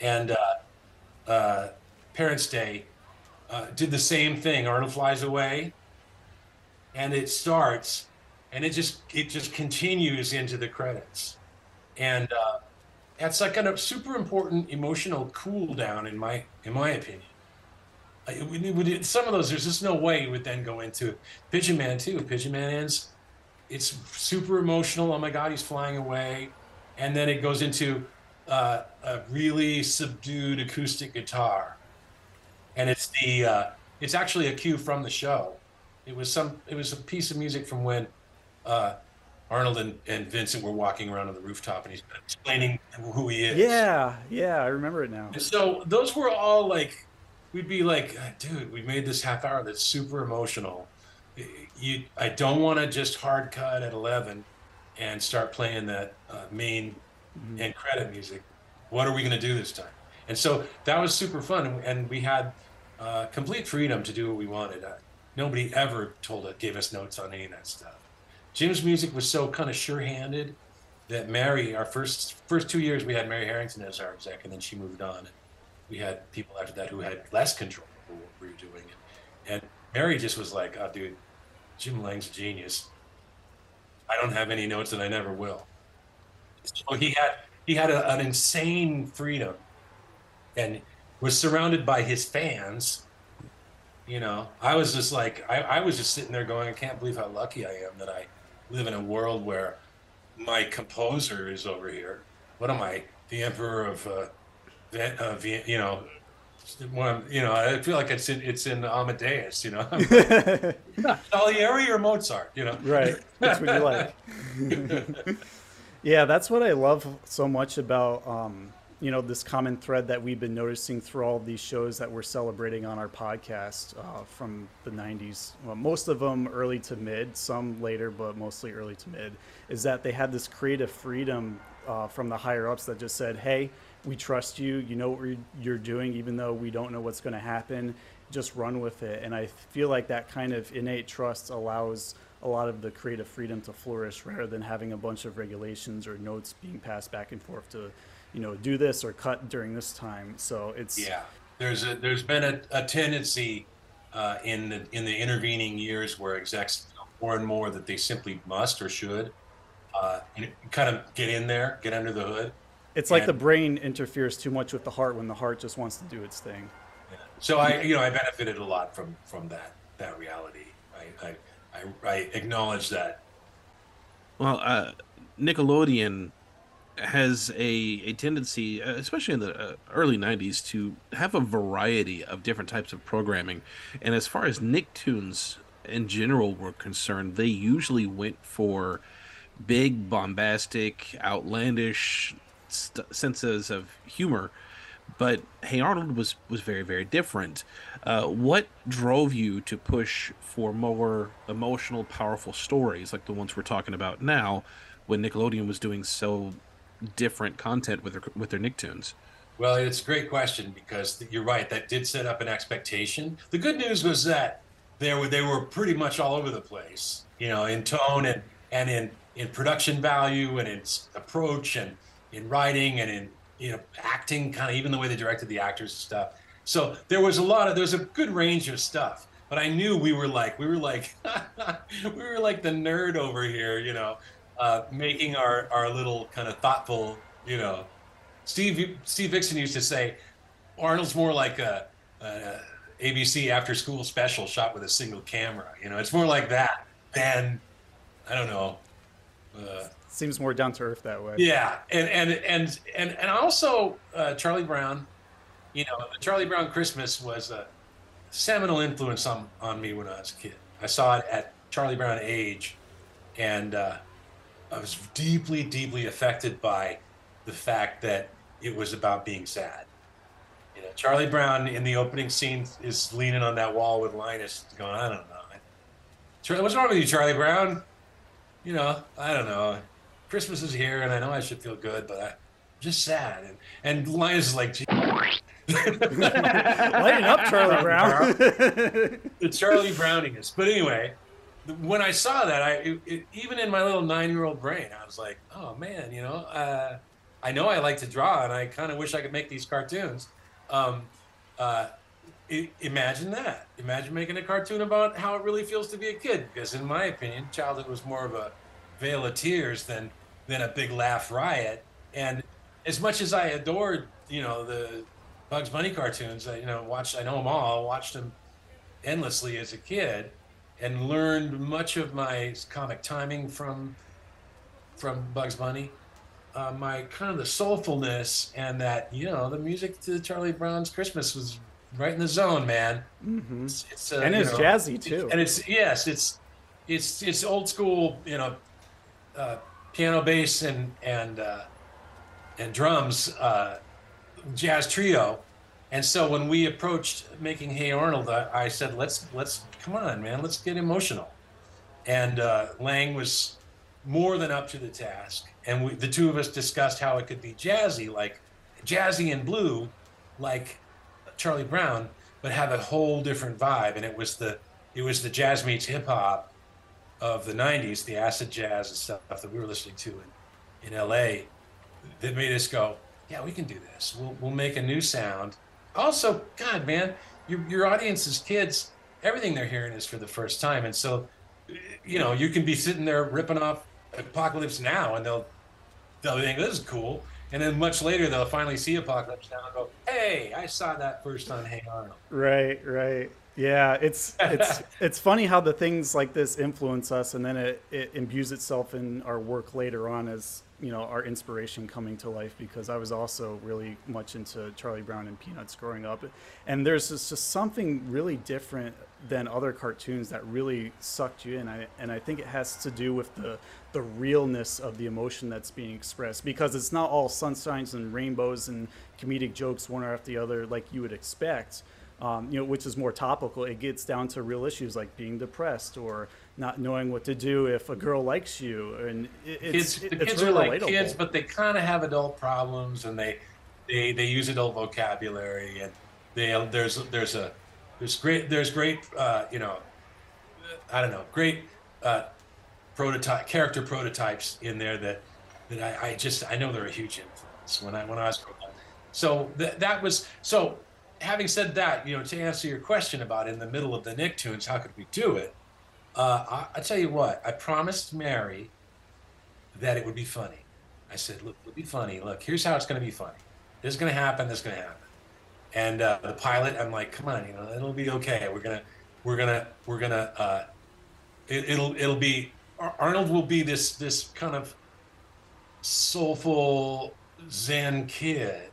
And uh, uh, Parents' Day uh, did the same thing. Arnold flies away, and it starts. And it just it just continues into the credits, and uh, that's like a super important emotional cool down in my in my opinion. I, we, we, some of those, there's just no way you would then go into Pigeon Man too. Pigeon Man ends, it's super emotional. Oh my God, he's flying away, and then it goes into uh, a really subdued acoustic guitar, and it's the uh, it's actually a cue from the show. It was some it was a piece of music from when. Uh, Arnold and, and Vincent were walking around on the rooftop, and he's explaining who he is. Yeah, yeah, I remember it now. And so those were all like, we'd be like, dude, we made this half hour that's super emotional. You, I don't want to just hard cut at eleven and start playing that uh, main mm-hmm. and credit music. What are we going to do this time? And so that was super fun, and, and we had uh, complete freedom to do what we wanted. Uh, nobody ever told us, gave us notes on any of that stuff. Jim's music was so kind of sure-handed that Mary, our first first two years, we had Mary Harrington as our exec, and then she moved on. We had people after that who had less control over what we were doing. And Mary just was like, oh, dude, Jim Lang's a genius. I don't have any notes, and I never will. So he had he had a, an insane freedom and was surrounded by his fans. You know, I was just like, I, I was just sitting there going, I can't believe how lucky I am that I live in a world where my composer is over here. What am I, the emperor of, uh, of you know, one, you know, I feel like it's in, it's in Amadeus, you know, Salieri or Mozart, you know. Right, that's what you like. Yeah, that's what I love so much about, um, you know, this common thread that we've been noticing through all of these shows that we're celebrating on our podcast uh, from the nineties. Well, most of them early to mid, some later, but mostly early to mid, is that they had this creative freedom uh, from the higher ups that just said, hey, we trust you. You know what you're doing, even though we don't know what's going to happen. Just run with it. And I feel like that kind of innate trust allows a lot of the creative freedom to flourish rather than having a bunch of regulations or notes being passed back and forth to, you know, do this or cut during this time. So it's, yeah. there's a, there's been a, a tendency uh, in the in the intervening years where execs feel more and more that they simply must or should uh, kind of get in there, get under the hood. It's like the brain interferes too much with the heart when the heart just wants to do its thing. Yeah. So I, you know, I benefited a lot from from that that reality. I I I, I acknowledge that. Well, uh, Nickelodeon has a, a tendency, especially in the early nineties, to have a variety of different types of programming. And as far as Nicktoons in general were concerned, they usually went for big, bombastic, outlandish st- senses of humor. But Hey Arnold was, was very, very different. Uh, what drove you to push for more emotional, powerful stories like the ones we're talking about now, when Nickelodeon was doing so different content with their, with their Nicktoons? Well, it's a great question, because you're right, that did set up an expectation. The good news was that they were they were pretty much all over the place, you know, in tone and and in in production value and in approach and in writing and in, you know, acting, kind of even the way they directed the actors and stuff. So there was a lot of there's a good range of stuff. But I knew we were like we were like we were like the nerd over here, you know. Uh, making our, our little kind of thoughtful, you know, Steve Steve Viksten used to say, Arnold's more like a, a A B C after school special shot with a single camera. You know, it's more like that than, I don't know. Uh, Seems more down to earth that way. Yeah, and and and and and also uh, Charlie Brown, you know, the Charlie Brown Christmas was a seminal influence on on me when I was a kid. I saw it at Charlie Brown age, and. Uh, I was deeply, deeply affected by the fact that it was about being sad. You know, Charlie Brown in the opening scene is leaning on that wall with Linus going, I don't know. What's wrong with you, Charlie Brown? You know, I don't know. Christmas is here and I know I should feel good, but I'm just sad. And, and Linus is like, gee. Lighten up, Charlie Brown. The Charlie Browniness. But anyway. When I saw that, I it, it, even in my little nine-year-old brain, I was like, "Oh man, you know, uh, I know I like to draw, and I kind of wish I could make these cartoons." Um, uh, I- imagine that! Imagine making a cartoon about how it really feels to be a kid. Because, in my opinion, childhood was more of a veil of tears than than a big laugh riot. And as much as I adored, you know, the Bugs Bunny cartoons, I, you know, watched I know them all, watched them endlessly as a kid. And learned much of my comic timing from from Bugs Bunny. Uh, my kind of the soulfulness and that, you know, the music to Charlie Brown's Christmas was right in the zone, man. Mm-hmm. It's, it's, uh, and it's know, jazzy too. And it's yes, it's it's it's old school, you know, uh, piano, bass, and and uh, and drums, uh, jazz trio. And so when we approached making Hey Arnold, I, I said, let's, let's, come on, man, let's get emotional. And uh, Lang was more than up to the task. And we, the two of us discussed how it could be jazzy, like jazzy and blue, like Charlie Brown, but have a whole different vibe. And it was the, it was the jazz meets hip hop of the nineties, the acid jazz and stuff that we were listening to in, in L A that made us go, yeah, we can do this. We'll, we'll make a new sound. Also, God, man, your your audience's kids, everything they're hearing is for the first time. And so, you know, you can be sitting there ripping off Apocalypse Now and they'll they'll think, this is cool. And then much later, they'll finally see Apocalypse Now and go, hey, I saw that first on Hey Arnold. Right, right. Yeah, it's it's it's funny how the things like this influence us and then it, it imbues itself in our work later on as, you know, our inspiration coming to life, because I was also really much into Charlie Brown and Peanuts growing up. And there's just, just something really different than other cartoons that really sucked you in. I, and I think it has to do with the, the realness of the emotion that's being expressed, because it's not all sunshines and rainbows and comedic jokes one after the other like you would expect. Um, you know, which is more topical. It gets down to real issues like being depressed or not knowing what to do if a girl likes you. And it, it's, kids, it, the it's kids really are like relatable. Kids, but they kind of have adult problems, and they, they, they use adult vocabulary. And they there's there's a there's great there's great uh, you know, I don't know, great uh, prototype character prototypes in there that that I, I just I know they're a huge influence when I when I was growing up. So th- that was so. having said that, you know, to answer your question about in the middle of the Nicktoons, how could we do it? Uh, I, I tell you what, I promised Mary that it would be funny. I said, look, it'll be funny. Look, here's how it's going to be funny. This is going to happen. This is going to happen. And uh, the pilot, I'm like, come on, you know, it'll be okay. We're gonna, we're gonna, we're gonna. Uh, it, it'll, it'll be. Arnold will be this, this kind of soulful zen kid,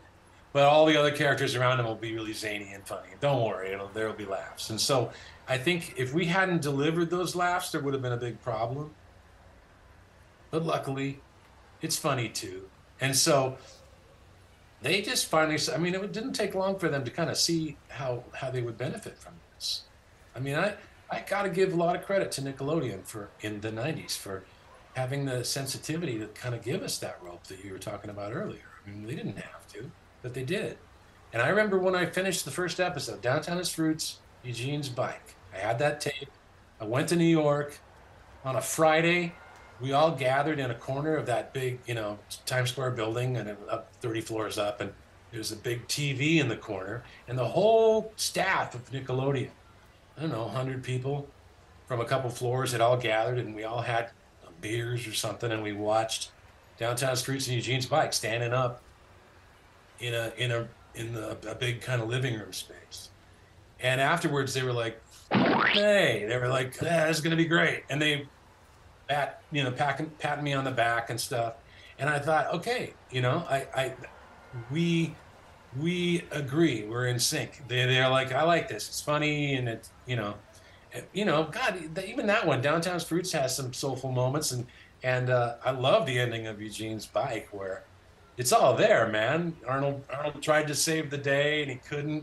but all the other characters around him will be really zany and funny. Don't worry, it'll, there'll be laughs. And so, I think if we hadn't delivered those laughs, there would have been a big problem. But luckily, it's funny too. And so, they just finally, I mean, it didn't take long for them to kind of see how, how they would benefit from this. I mean, I, I got to give a lot of credit to Nickelodeon for in the nineties for having the sensitivity to kind of give us that rope that you were talking about earlier. I mean, they didn't have to, but they did. And I remember when I finished the first episode, Downtown is Fruits, Eugene's Bike. I had that tape. I went to New York on a Friday. We all gathered in a corner of that big, you know, Times Square building, and it was up thirty floors up, and there's a big T V in the corner, and the whole staff of Nickelodeon, I don't know, one hundred people from a couple floors had all gathered, and we all had beers or something, and we watched Downtown Streets and Eugene's Bike standing up in a in a in the, a big kind of living room space. And afterwards, they were like, "Hey," they were like, ah, "This is gonna be great," and they. Pat, you know, patting patting me on the back and stuff, and I thought, okay, you know, I, I, we, we agree, we're in sync. They, they're like, I like this, it's funny, and it's, you know, you know, God, even that one, Downtown Fruits has some soulful moments, and and uh, I love the ending of Eugene's Bike where it's all there, man. Arnold Arnold tried to save the day and he couldn't.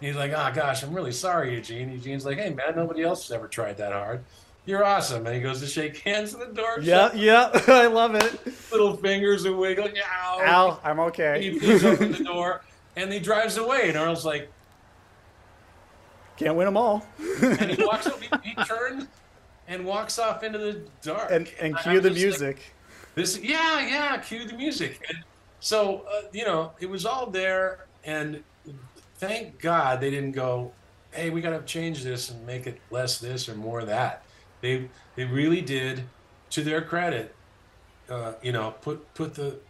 And he's like, oh gosh, I'm really sorry, Eugene. Eugene's like, hey man, nobody else has ever tried that hard. You're awesome. And he goes to shake hands in the door. Yeah, yeah, I love it. Little fingers are wiggling. Ow. Ow, I'm okay. He pulls open the door and he drives away. And Arnold's like, can't win them all. And he walks up, he, he turns and walks off into the dark. And, and cue and the music. Like, this, yeah, yeah, cue the music. And so, uh, you know, it was all there. And thank God they didn't go, hey, we got to change this and make it less this or more that. They they really did, to their credit, uh, you know, put put the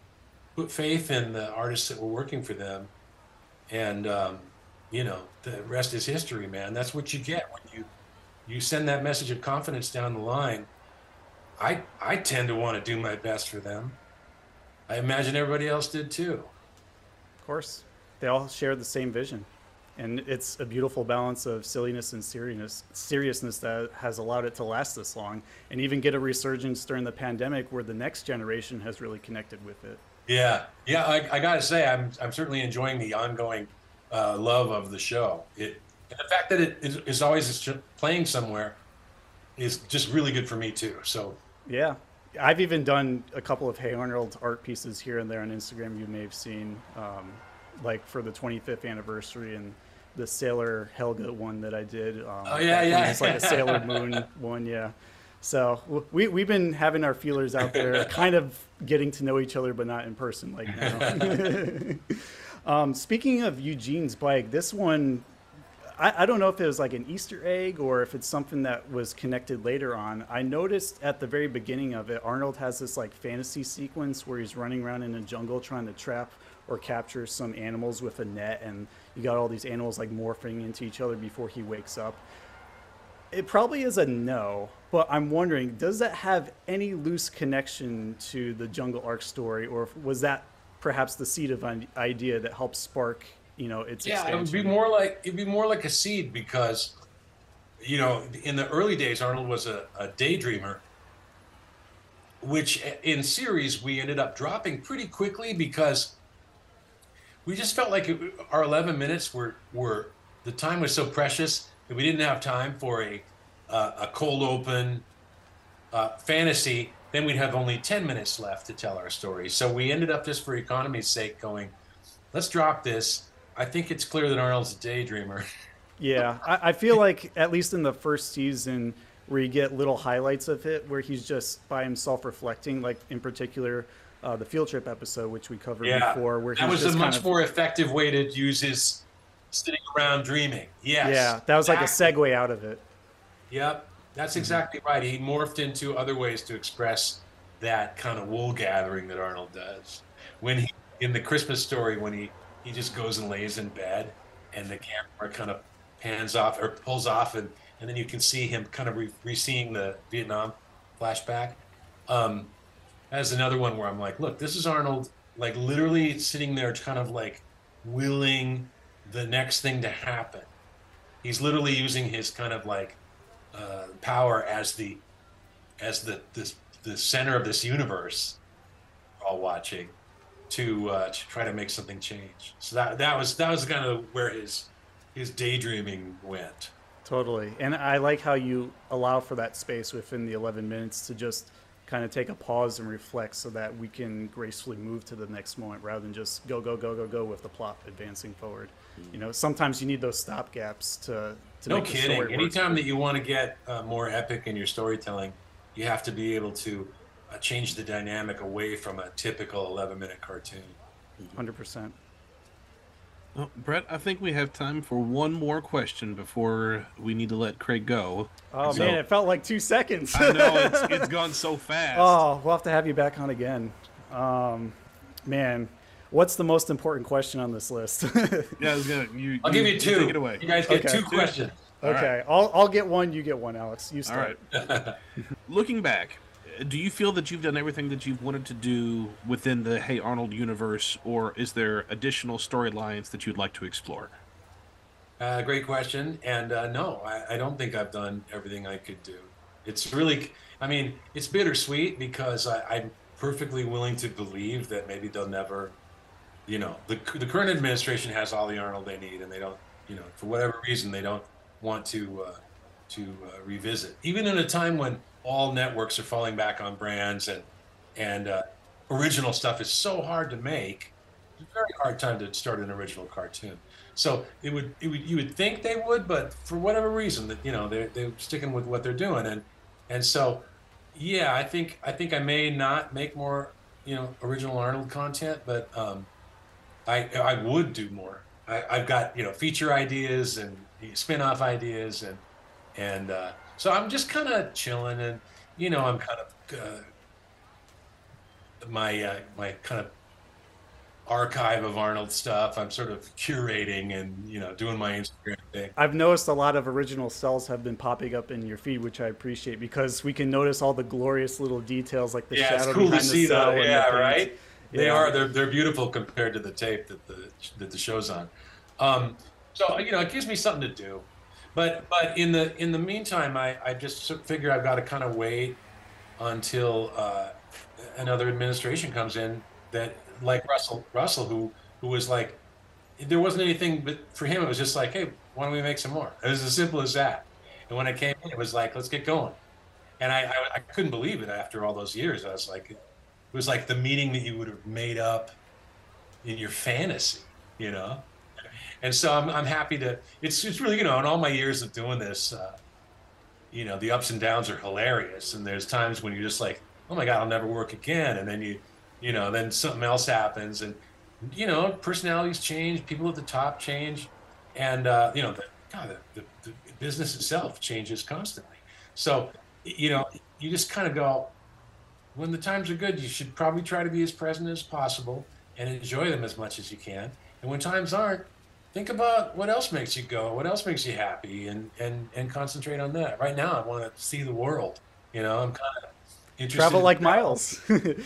put faith in the artists that were working for them, and um, you know, the rest is history, man. That's what you get when you you send that message of confidence down the line. I I tend to want to do my best for them. I imagine everybody else did too. Of course, they all shared the same vision. And it's a beautiful balance of silliness and seriousness, seriousness that has allowed it to last this long and even get a resurgence during the pandemic where the next generation has really connected with it. Yeah, yeah, I, I gotta say, I'm, I'm certainly enjoying the ongoing uh, love of the show. It, and the fact that it is, is always playing somewhere is just really good for me too, so. Yeah, I've even done a couple of Hey Arnold art pieces here and there on Instagram you may have seen, um, like for the twenty-fifth anniversary and the Sailor Helga one that I did. Um, oh yeah, yeah. It's like a Sailor Moon one, yeah. So we we've been having our feelers out there, kind of getting to know each other, but not in person like now. um, speaking of Eugene's Bike, this one, I, I don't know if it was like an Easter egg or if it's something that was connected later on. I noticed at the very beginning of it, Arnold has this like fantasy sequence where he's running around in a jungle trying to trap or capture some animals with a net, and you got all these animals like morphing into each other before he wakes up. It probably is a no, but I'm wondering, does that have any loose connection to the Jungle Ark story, or was that perhaps the seed of an idea that helped spark, you know, its expansion? Yeah, it would be more like, it'd be more like a seed because, you know, in the early days, Arnold was a, a daydreamer, which in series we ended up dropping pretty quickly because we just felt like it, our eleven minutes were, were, the time was so precious that we didn't have time for a uh, a cold open uh, fantasy. Then we'd have only ten minutes left to tell our story. So we ended up just for economy's sake going, let's drop this. I think it's clear that Arnold's a daydreamer. Yeah, I, I feel like at least in the first season where you get little highlights of it, where he's just by himself reflecting, like in particular, Uh, the field trip episode, which we covered yeah, before, where that was a much kind of... more effective way to use his sitting around dreaming. Yes. Yeah, that was exactly. like a segue out of it. Yep, that's exactly right. He morphed into other ways to express that kind of wool gathering that Arnold does. When he, in the Christmas Story, when he, he just goes and lays in bed and the camera kind of pans off or pulls off, and, and then you can see him kind of re, re-seeing the Vietnam flashback. Um, that is another one where I'm like, look, this is Arnold, like literally sitting there kind of like willing the next thing to happen. He's literally using his kind of like uh, power as the as the this the center of this universe, all watching, to uh, to try to make something change. So that that was that was kind of where his his daydreaming went. Totally, and I like how you allow for that space within the eleven minutes to just kind of take a pause and reflect, so that we can gracefully move to the next moment rather than just go, go, go, go, go with the plot advancing forward. Mm-hmm. You know, sometimes you need those stop gaps to, to no make kidding. The story work. Anytime that you want to get uh, more epic in your storytelling, you have to be able to uh, change the dynamic away from a typical eleven minute cartoon. one hundred percent. Well, Brett, I think we have time for one more question before we need to let Craig go. Oh, so, man, it felt like two seconds. I know, it's, it's gone so fast. Oh, we'll have to have you back on again. Um, man, what's the most important question on this list? yeah, I was gonna, you, I'll you, give you two. You, take it away. You guys get okay. two questions. Okay, right. I'll, I'll get one, you get one, Alex. You start. All right. Looking back, do you feel that you've done everything that you've wanted to do within the Hey Arnold universe, or is there additional storylines that you'd like to explore? Uh, great question. And uh, no, I, I don't think I've done everything I could do. It's really, I mean, it's bittersweet because I, I'm perfectly willing to believe that maybe they'll never, you know, the, the current administration has all the Arnold they need, and they don't, you know, for whatever reason, they don't want to, uh, to uh, revisit. Even in a time when all networks are falling back on brands, and and uh, original stuff is so hard to make. It's a very hard time to start an original cartoon. So it would, it would you would think they would, but for whatever reason, that you know they're they're sticking with what they're doing, and and so yeah, I think I think I may not make more you know original Arnold content, but um, I I would do more. I, I've got you know feature ideas and spin-off ideas and and. Uh, So I'm just kind of chilling, and you know, I'm kind of uh, my uh, my kind of archive of Arnold stuff. I'm sort of curating and you know doing my Instagram thing. I've noticed a lot of original cells have been popping up in your feed, which I appreciate because we can notice all the glorious little details like the yeah, shadow behind the cell. Yeah, it's cool to see though. Yeah, right. Yeah. They are they're they're beautiful compared to the tape that the that the show's on. Um, so you know, it gives me something to do. But but in the in the meantime, I, I just figure I've got to kind of wait until uh, another administration comes in that like Russell Russell who who was like there wasn't anything, but for him it was just like, hey, why don't we make some more? It was as simple as that. And when I came in, it was like, let's get going. And I, I I couldn't believe it after all those years. I was like, it was like the meeting that you would have made up in your fantasy, you know. And so I'm I'm happy to. It's it's really you know in all my years of doing this, uh, you know the ups and downs are hilarious. And there's times when you're just like, oh my God, I'll never work again. And then you, you know, then something else happens, and you know personalities change, people at the top change, and uh, you know the, God, the, the the business itself changes constantly. So you know you just kind of go, when the times are good, you should probably try to be as present as possible and enjoy them as much as you can. And when times aren't, think about what else makes you go, what else makes you happy, and, and, and concentrate on that. Right now, I want to see the world. You know, I'm kind of interested. Travel like in Miles. Maybe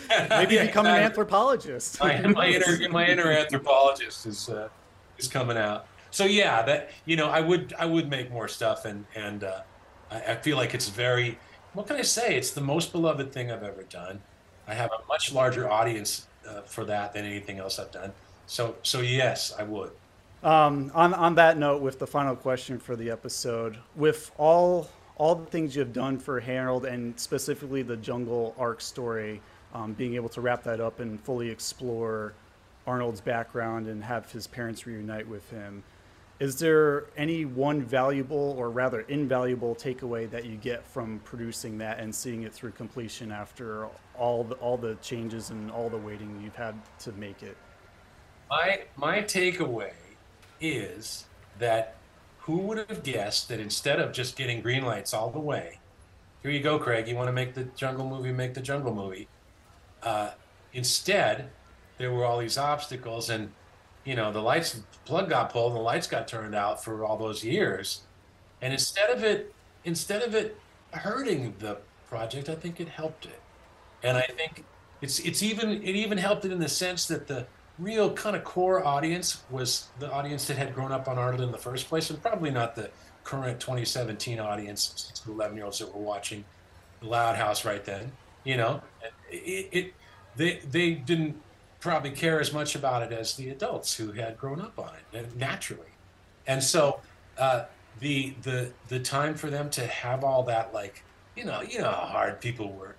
yeah, become I, an anthropologist. my, my, inner, my inner anthropologist is uh, is coming out. So yeah, that you know, I would I would make more stuff, and and uh, I, I feel like it's very. What can I say? It's the most beloved thing I've ever done. I have a much larger audience uh, for that than anything else I've done. So so yes, I would. Um, on, on that note, with the final question for the episode, with all all the things you've done for Hey Arnold, and specifically the Jungle arc story, um, being able to wrap that up and fully explore Arnold's background and have his parents reunite with him, is there any one valuable, or rather invaluable, takeaway that you get from producing that and seeing it through completion after all the, all the changes and all the waiting you've had to make it? My, my takeaway is that who would have guessed that instead of just getting green lights all the way, here you go, Craig, you want to make the jungle movie, make the jungle movie. Uh, instead, there were all these obstacles, and, you know, the lights, plug got pulled and the lights got turned out for all those years. And instead of it, instead of it hurting the project, I think it helped it. And I think it's it's even it even helped it in the sense that the real kind of core audience was the audience that had grown up on Arnold in the first place, and probably not the current twenty seventeen audience, six to eleven year olds that were watching Loud House right then. You know, it, it they they didn't probably care as much about it as the adults who had grown up on it naturally, and so uh, the the the time for them to have all that, like, you know you know how hard people were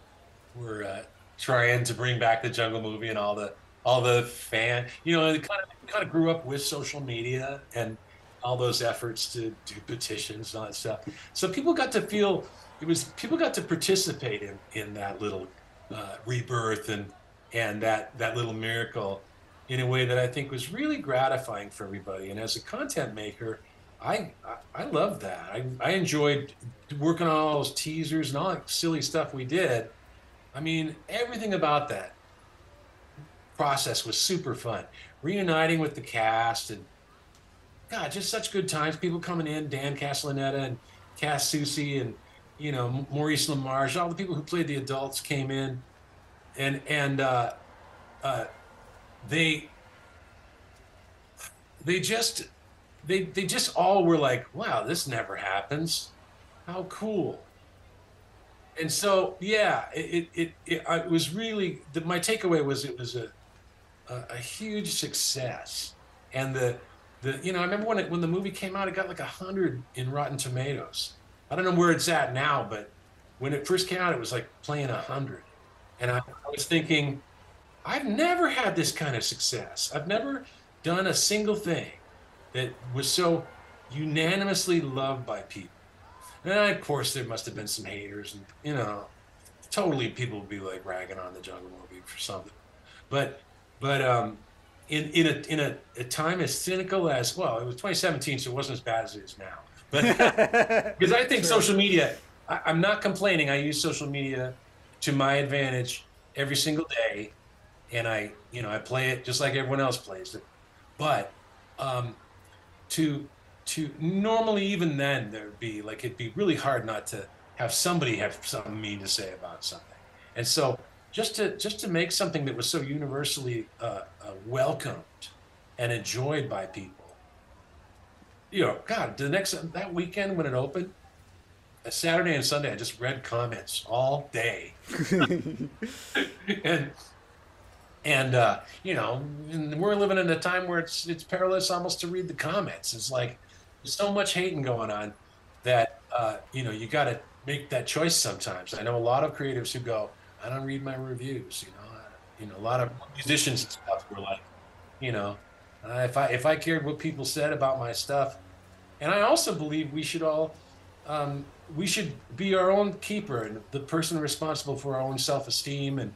were uh, trying to bring back the Jungle Movie and all the all the fan you know kind of kind of grew up with social media and all those efforts to do petitions and all that stuff. So people got to feel it was people got to participate in in that little uh, rebirth and and that that little miracle in a way that I think was really gratifying for everybody. And as a content maker, I I love that. I I enjoyed working on all those teasers and all that silly stuff we did. I mean, everything about that process was super fun. Reuniting with the cast and God, just such good times. People coming in, Dan Castellaneta and Cass Soucy and you know Maurice LaMarche, all the people who played the adults came in, and and uh, uh, they they just. They, they just all were like, wow, this never happens. How cool. And so, yeah, it, it, it, it was really, the, my takeaway was it was a, a, a huge success. And the, the you know, I remember when, it, when the movie came out, it got like a hundred in Rotten Tomatoes. I don't know where it's at now, but when it first came out, it was like playing a hundred. And I, I was thinking, I've never had this kind of success. I've never done a single thing that was so unanimously loved by people. And of course there must have been some haters, and you know, totally people would be like ragging on the Jungle Movie for something. But but um, in in a in a, a time as cynical as, well, it was twenty seventeen, so it wasn't as bad as it is now. But because I think sure. social media, I, I'm not complaining. I use social media to my advantage every single day, and I you know I play it just like everyone else plays it. But um, To, to normally even then there'd be like it'd be really hard not to have somebody have something mean to say about something, and so just to just to make something that was so universally uh, uh, welcomed and enjoyed by people, you know, God, the next that weekend when it opened, a Saturday and Sunday, I just read comments all day, and. And, uh, you know, we're living in a time where it's it's perilous almost to read the comments. It's like there's so much hating going on that, uh, you know, you got to make that choice sometimes. I know a lot of creatives who go, I don't read my reviews, you know. You know, a lot of musicians and stuff were like, you know, uh, if I if I cared what people said about my stuff. And I also believe we should all, um, we should be our own keeper and the person responsible for our own self-esteem and,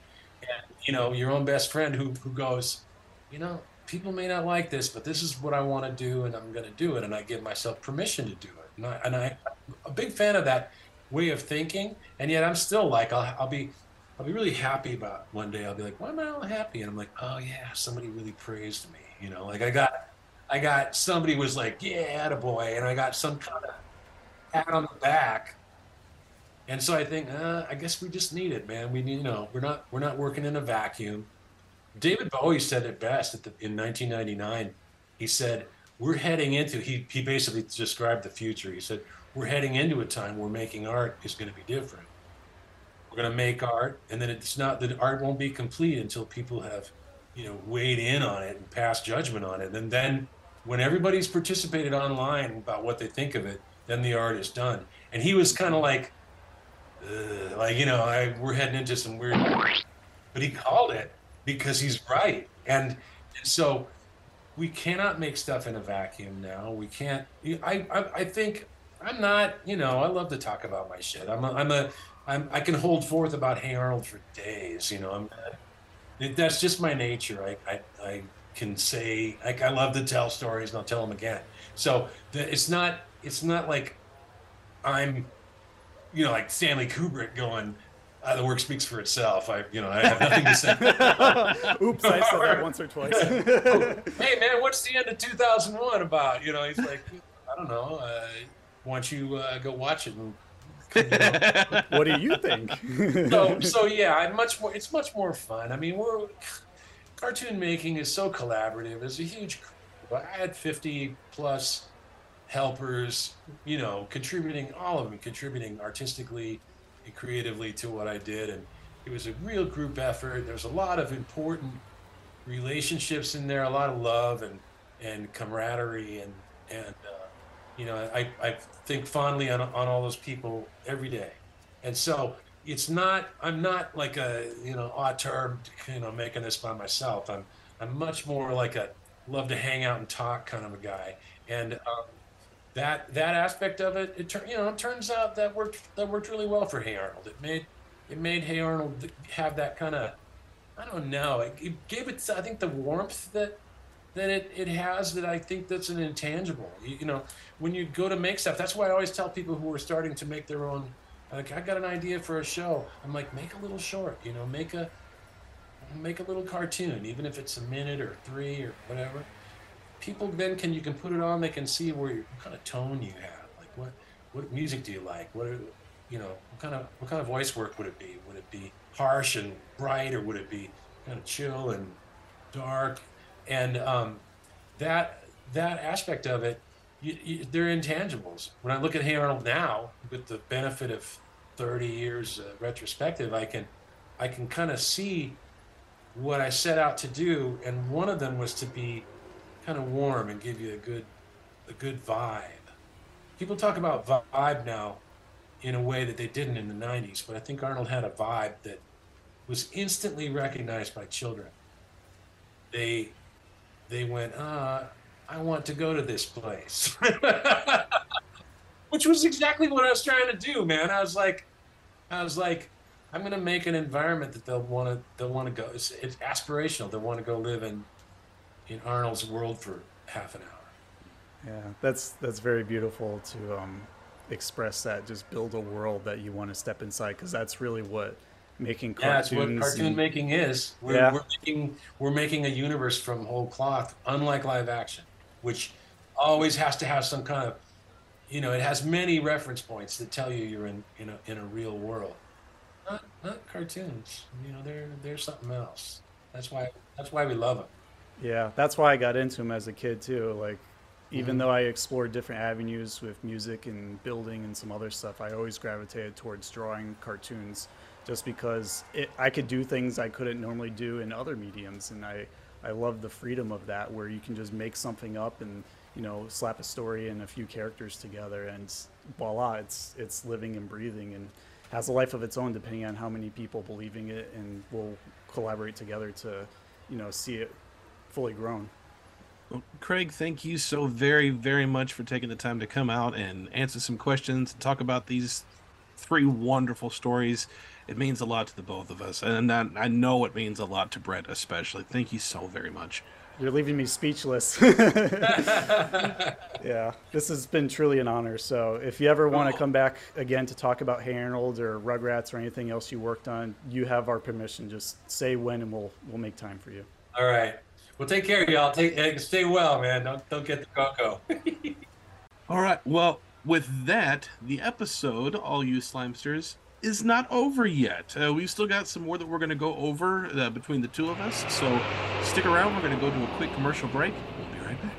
you know, your own best friend who, who goes, you know, people may not like this, but this is what I want to do, and I'm going to do it, and I give myself permission to do it. And, I, and I, I'm a big fan of that way of thinking, and yet I'm still like, I'll, I'll be I'll be really happy about one day. I'll be like, why am I all happy? And I'm like, oh, yeah, somebody really praised me. You know, like I got, I got somebody was like, yeah, attaboy, and I got some kind of pat on the back. And so I think, uh, I guess we just need it, man. We need, you know, we're not, we're not working in a vacuum. David Bowie said it best at the, in nineteen ninety-nine. He said, we're heading into, he, he basically described the future. He said, we're heading into a time where making art is going to be different. We're going to make art, and then it's not, the art won't be complete until people have, you know, weighed in on it and passed judgment on it. And then when everybody's participated online about what they think of it, then the art is done. And he was kind of like, Uh, like, you know, I, we're heading into some weird, but he called it because he's right. And, and so we cannot make stuff in a vacuum now. We can't, I, I, I think I'm not, you know, I love to talk about my shit. I'm a, I'm a, I'm, I can hold forth about Hey Arnold for days. You know, I'm, that's just my nature. I, I, I can say, like, I love to tell stories and I'll tell them again. So the, it's not, it's not like I'm, you know, like Stanley Kubrick going, uh, the work speaks for itself. I, you know, I have nothing to say. Oops, I said that once or twice. Hey man, what's the end of two thousand one about? You know, he's like, I don't know. Uh, why don't you uh, go watch it and come, you know. What do you think? so, so yeah, I'm much more, it's much more fun. I mean, we're, cartoon making is so collaborative. It's a huge, I had fifty plus helpers, you know, contributing, all of them contributing artistically and creatively to what I did. And it was a real group effort. There's a lot of important relationships in there, a lot of love and, and camaraderie. And, and uh, you know, I, I think fondly on, on all those people every day. And so it's not, I'm not like a, you know, auteur, you know, making this by myself. I'm, I'm much more like a love to hang out and talk kind of a guy. And, um, That that aspect of it, it you know, it turns out that worked that worked really well for Hey Arnold. It made it made Hey Arnold have that kind of, I don't know, it, it gave it, I think, the warmth that that it, it has, that I think that's an intangible. You, you know, when you go to make stuff, that's why I always tell people who are starting to make their own, like, I got an idea for a show. I'm like, make a little short, you know, make a make a little cartoon, even if it's a minute or three or whatever. People then can, you can put it on, they can see where you, what kind of tone you have, like what what music do you like, what are, you know, what kind of what kind of voice work would it be? Would it be harsh and bright, or would it be kind of chill and dark? And um, that that aspect of it, you, you, they're intangibles. When I look at Hey Arnold now, with the benefit of thirty years uh, retrospective, I can I can kind of see what I set out to do, and one of them was to be kind of warm and give you a good a good vibe. People talk about vibe now in a way that they didn't in the nineties, but I think Arnold had a vibe that was instantly recognized by children. They they went, ah, I want to go to this place. Which was exactly what I was trying to do, man. I was like, I was like, I'm gonna make an environment that they'll wanna they'll wanna go. It's it's aspirational, they'll wanna go live in in Arnold's world for half an hour. Yeah, that's that's very beautiful to um, express that. Just build a world that you want to step inside, because that's really what making cartoons. Yeah, that's what cartoon and, making is. We're, yeah. we're making we're making a universe from whole cloth, unlike live action, which always has to have some kind of, you know, it has many reference points that tell you you're in in a, in a real world. Not not cartoons. You know, they're they're something else. That's why that's why we love them. Yeah, that's why I got into him as a kid too. Like, even mm-hmm. though I explored different avenues with music and building and some other stuff, I always gravitated towards drawing cartoons, just because it, I could do things I couldn't normally do in other mediums, and I I love the freedom of that, where you can just make something up and, you know, slap a story and a few characters together, and voila, it's it's living and breathing and has a life of its own, depending on how many people believe in it and will collaborate together to, you know, see it fully grown. Well, Craig, thank you so very, very much for taking the time to come out and answer some questions and talk about these three wonderful stories. It means a lot to the both of us, and I, I know it means a lot to Brett especially. Thank you so very much. You're leaving me speechless. Yeah, this has been truly an honor. So if you ever want to oh. come back again to talk about Hey Arnold or Rugrats or anything else you worked on, you have our permission. Just say when and we'll we'll make time for you. All right. Well, take care, y'all. Take, stay well, man. Don't don't get the Coco. All right. Well, with that, the episode, all you slimesters, is not over yet. Uh, we've still got some more that we're going to go over uh, between the two of us. So stick around. We're going to go to a quick commercial break. We'll be right back.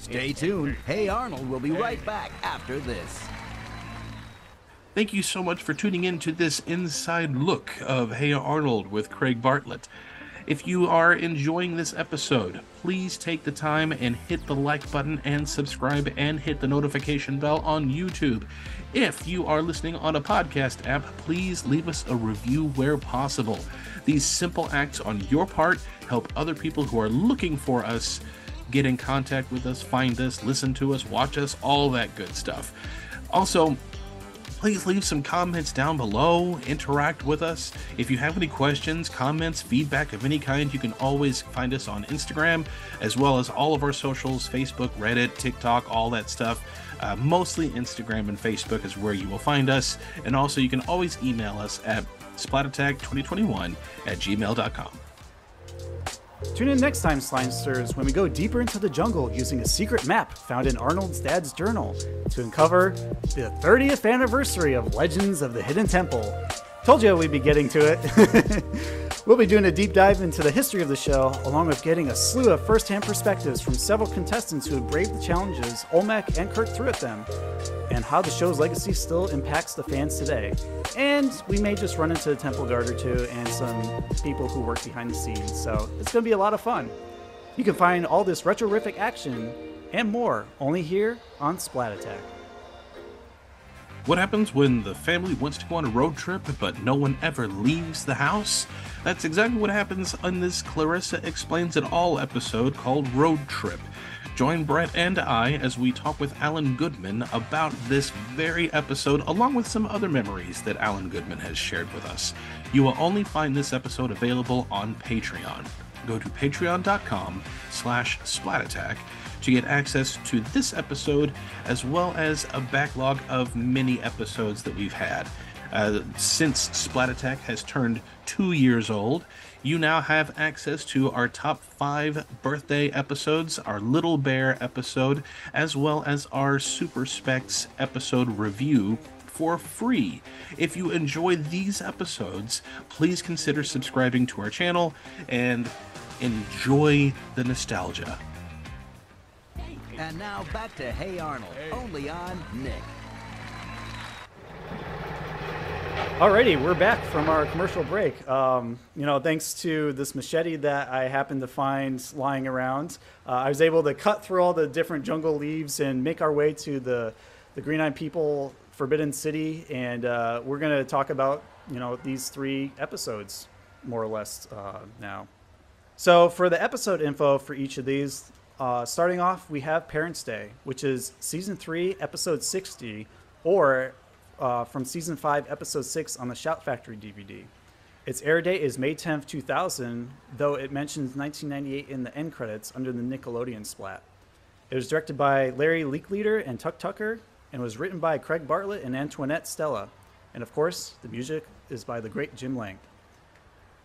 Stay tuned. Hey Arnold will be right back after this. Thank you so much for tuning in to this inside look of Hey Arnold with Craig Bartlett. If you are enjoying this episode, please take the time and hit the like button and subscribe and hit the notification bell on YouTube. If you are listening on a podcast app, please leave us a review where possible. These simple acts on your part help other people who are looking for us get in contact with us, find us, listen to us, watch us, all that good stuff. Also, please leave some comments down below, interact with us. If you have any questions, comments, feedback of any kind, you can always find us on Instagram, as well as all of our socials, Facebook, Reddit, TikTok, all that stuff. Uh, mostly Instagram and Facebook is where you will find us. And also you can always email us at Splat Attack twenty twenty-one at gmail dot com. Tune in next time, Slimesters, when we go deeper into the jungle using a secret map found in Arnold's dad's journal to uncover the thirtieth anniversary of Legends of the Hidden Temple. Told you we'd be getting to it. We'll be doing a deep dive into the history of the show, along with getting a slew of first-hand perspectives from several contestants who have braved the challenges Olmec and Kirk threw at them, and how the show's legacy still impacts the fans today. And we may just run into a temple guard or two and some people who work behind the scenes, so it's going to be a lot of fun. You can find all this retrorific action and more only here on Splat Attack. What happens when the family wants to go on a road trip, but no one ever leaves the house? That's exactly what happens on this Clarissa Explains It All episode called Road Trip. Join Brett and I as we talk with Alan Goodman about this very episode, along with some other memories that Alan Goodman has shared with us. You will only find this episode available on Patreon. Go to patreon dot com slash Splat Attack to get access to this episode, as well as a backlog of many episodes that we've had. Uh, since Splat Attack has turned two years old, you now have access to our top five birthday episodes, our Little Bear episode, as well as our Super Specs episode review for free. If you enjoy these episodes, please consider subscribing to our channel and enjoy the nostalgia. And now back to Hey Arnold, hey. Only on Nick. Alrighty, we're back from our commercial break. Um, you know, thanks to this machete that I happened to find lying around, uh, I was able to cut through all the different jungle leaves and make our way to the, the Green-Eyed People Forbidden City. And uh, we're going to talk about, you know, these three episodes, more or less, uh, now. So for the episode info for each of these, Uh, starting off, we have Parents' Day, which is Season three, Episode sixty, or uh, from Season five, Episode six on the Shout Factory D V D. Its air date is May tenth, two thousand, though it mentions nineteen ninety-eight in the end credits under the Nickelodeon splat. It was directed by Larry Leakleader and Tuck Tucker, and was written by Craig Bartlett and Antoinette Stella. And of course, the music is by the great Jim Lang.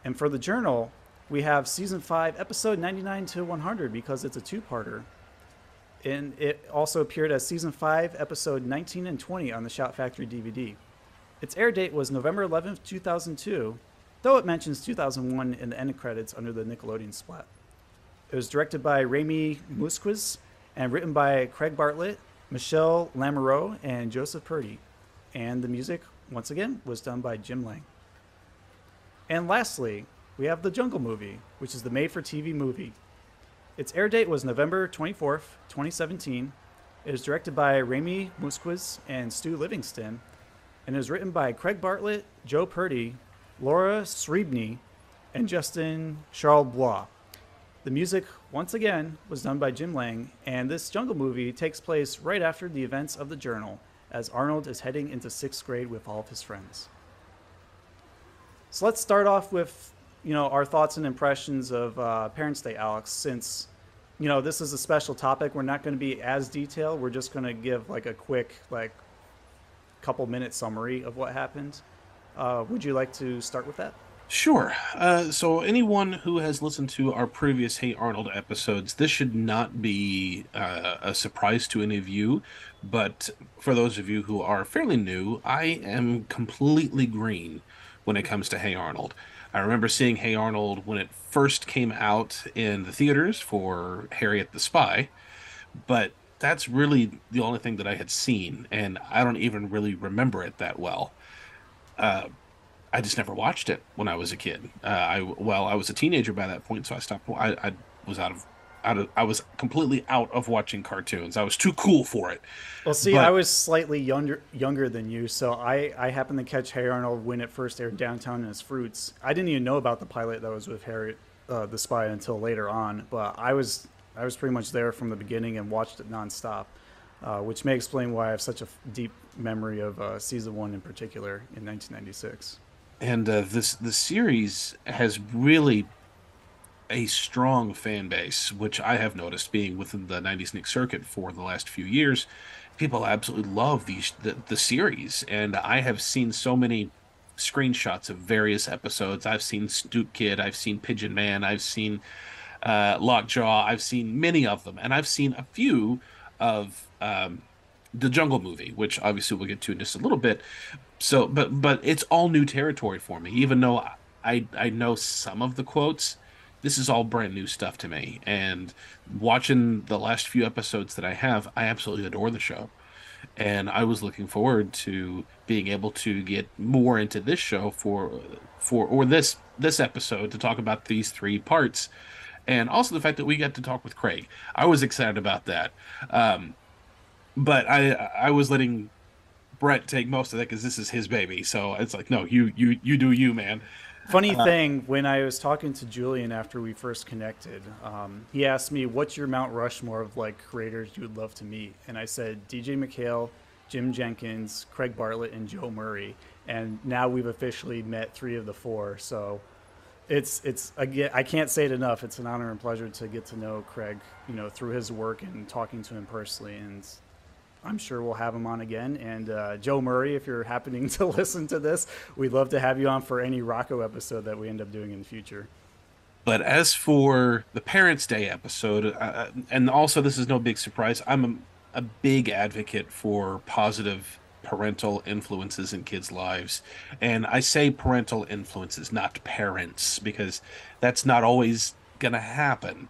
And for the journal, we have Season five, Episode ninety-nine to one hundred, because it's a two-parter. And it also appeared as Season five, Episode nineteen and twenty on the Shout Factory D V D. Its air date was November eleventh, two thousand two, though it mentions two thousand one in the end credits under the Nickelodeon splat. It was directed by Remy Musquiz and written by Craig Bartlett, Michelle Lamoureux, and Joseph Purdy. And the music, once again, was done by Jim Lang. And lastly, we have The Jungle Movie, which is the made-for-T V movie. Its air date was November twenty-fourth, twenty seventeen. It is directed by Remy Musquiz and Stu Livingston, and is written by Craig Bartlett, Joe Purdy, Laura Srebny, and Justin Charlebois. The music, once again, was done by Jim Lang, and this Jungle Movie takes place right after the events of the journal, as Arnold is heading into sixth grade with all of his friends. So let's start off with, you know, our thoughts and impressions of uh, Parents' Day, Alex, since, you know, this is a special topic. We're not going to be as detailed. We're just going to give like a quick, like, couple minute summary of what happened. Uh, would you like to start with that? Sure. Uh, so anyone who has listened to our previous Hey Arnold episodes, this should not be uh, a surprise to any of you. But for those of you who are fairly new, I am completely green when it comes to Hey Arnold. I remember seeing Hey Arnold when it first came out in the theaters for Harriet the Spy, but that's really the only thing that I had seen, and I don't even really remember it that well. Uh, I just never watched it when I was a kid. Uh, I well, I was a teenager by that point, so I stopped. I, I was out of, out of, I was completely out of watching cartoons. I was too cool for it. Well, see, but I was slightly younger younger than you, so I, I happened to catch Hey Arnold when it first aired downtown in its fruits. I didn't even know about the pilot that was with Harriet uh, the Spy until later on, but I was I was pretty much there from the beginning and watched it nonstop. uh, which may explain why I have such a deep memory of uh, season one in particular in nineteen ninety-six. And uh, this the series has really a strong fan base, which I have noticed being within the nineties Nick circuit for the last few years. People absolutely love these the, the series, and I have seen so many screenshots of various episodes. I've seen Stoop Kid, I've seen Pigeon Man, I've seen uh, Lockjaw, I've seen many of them, and I've seen a few of um, The Jungle Movie, which obviously we'll get to in just a little bit. So, but but it's all new territory for me, even though I I, I know some of the quotes. This is all brand new stuff to me, and watching the last few episodes that I have, I absolutely adore the show. And I was looking forward to being able to get more into this show for, for or this this episode to talk about these three parts, and also the fact that we got to talk with Craig. I was excited about that, um, but I I was letting Brett take most of that because this is his baby. So it's like, no, you you you do you, man. Funny thing, when I was talking to Julian after we first connected, um, he asked me, what's your Mount Rushmore of like creators you would love to meet? And I said, D J McHale, Jim Jenkins, Craig Bartlett, and Joe Murray. And now we've officially met three of the four. So it's, it's again, I can't say it enough. It's an honor and pleasure to get to know Craig, you know, through his work and talking to him personally. And I'm sure we'll have him on again. And uh, Joe Murray, if you're happening to listen to this, we'd love to have you on for any Rocco episode that we end up doing in the future. But as for the Parents' Day episode, uh, and also this is no big surprise, I'm a, a big advocate for positive parental influences in kids' lives. And I say parental influences, not parents, because that's not always going to happen.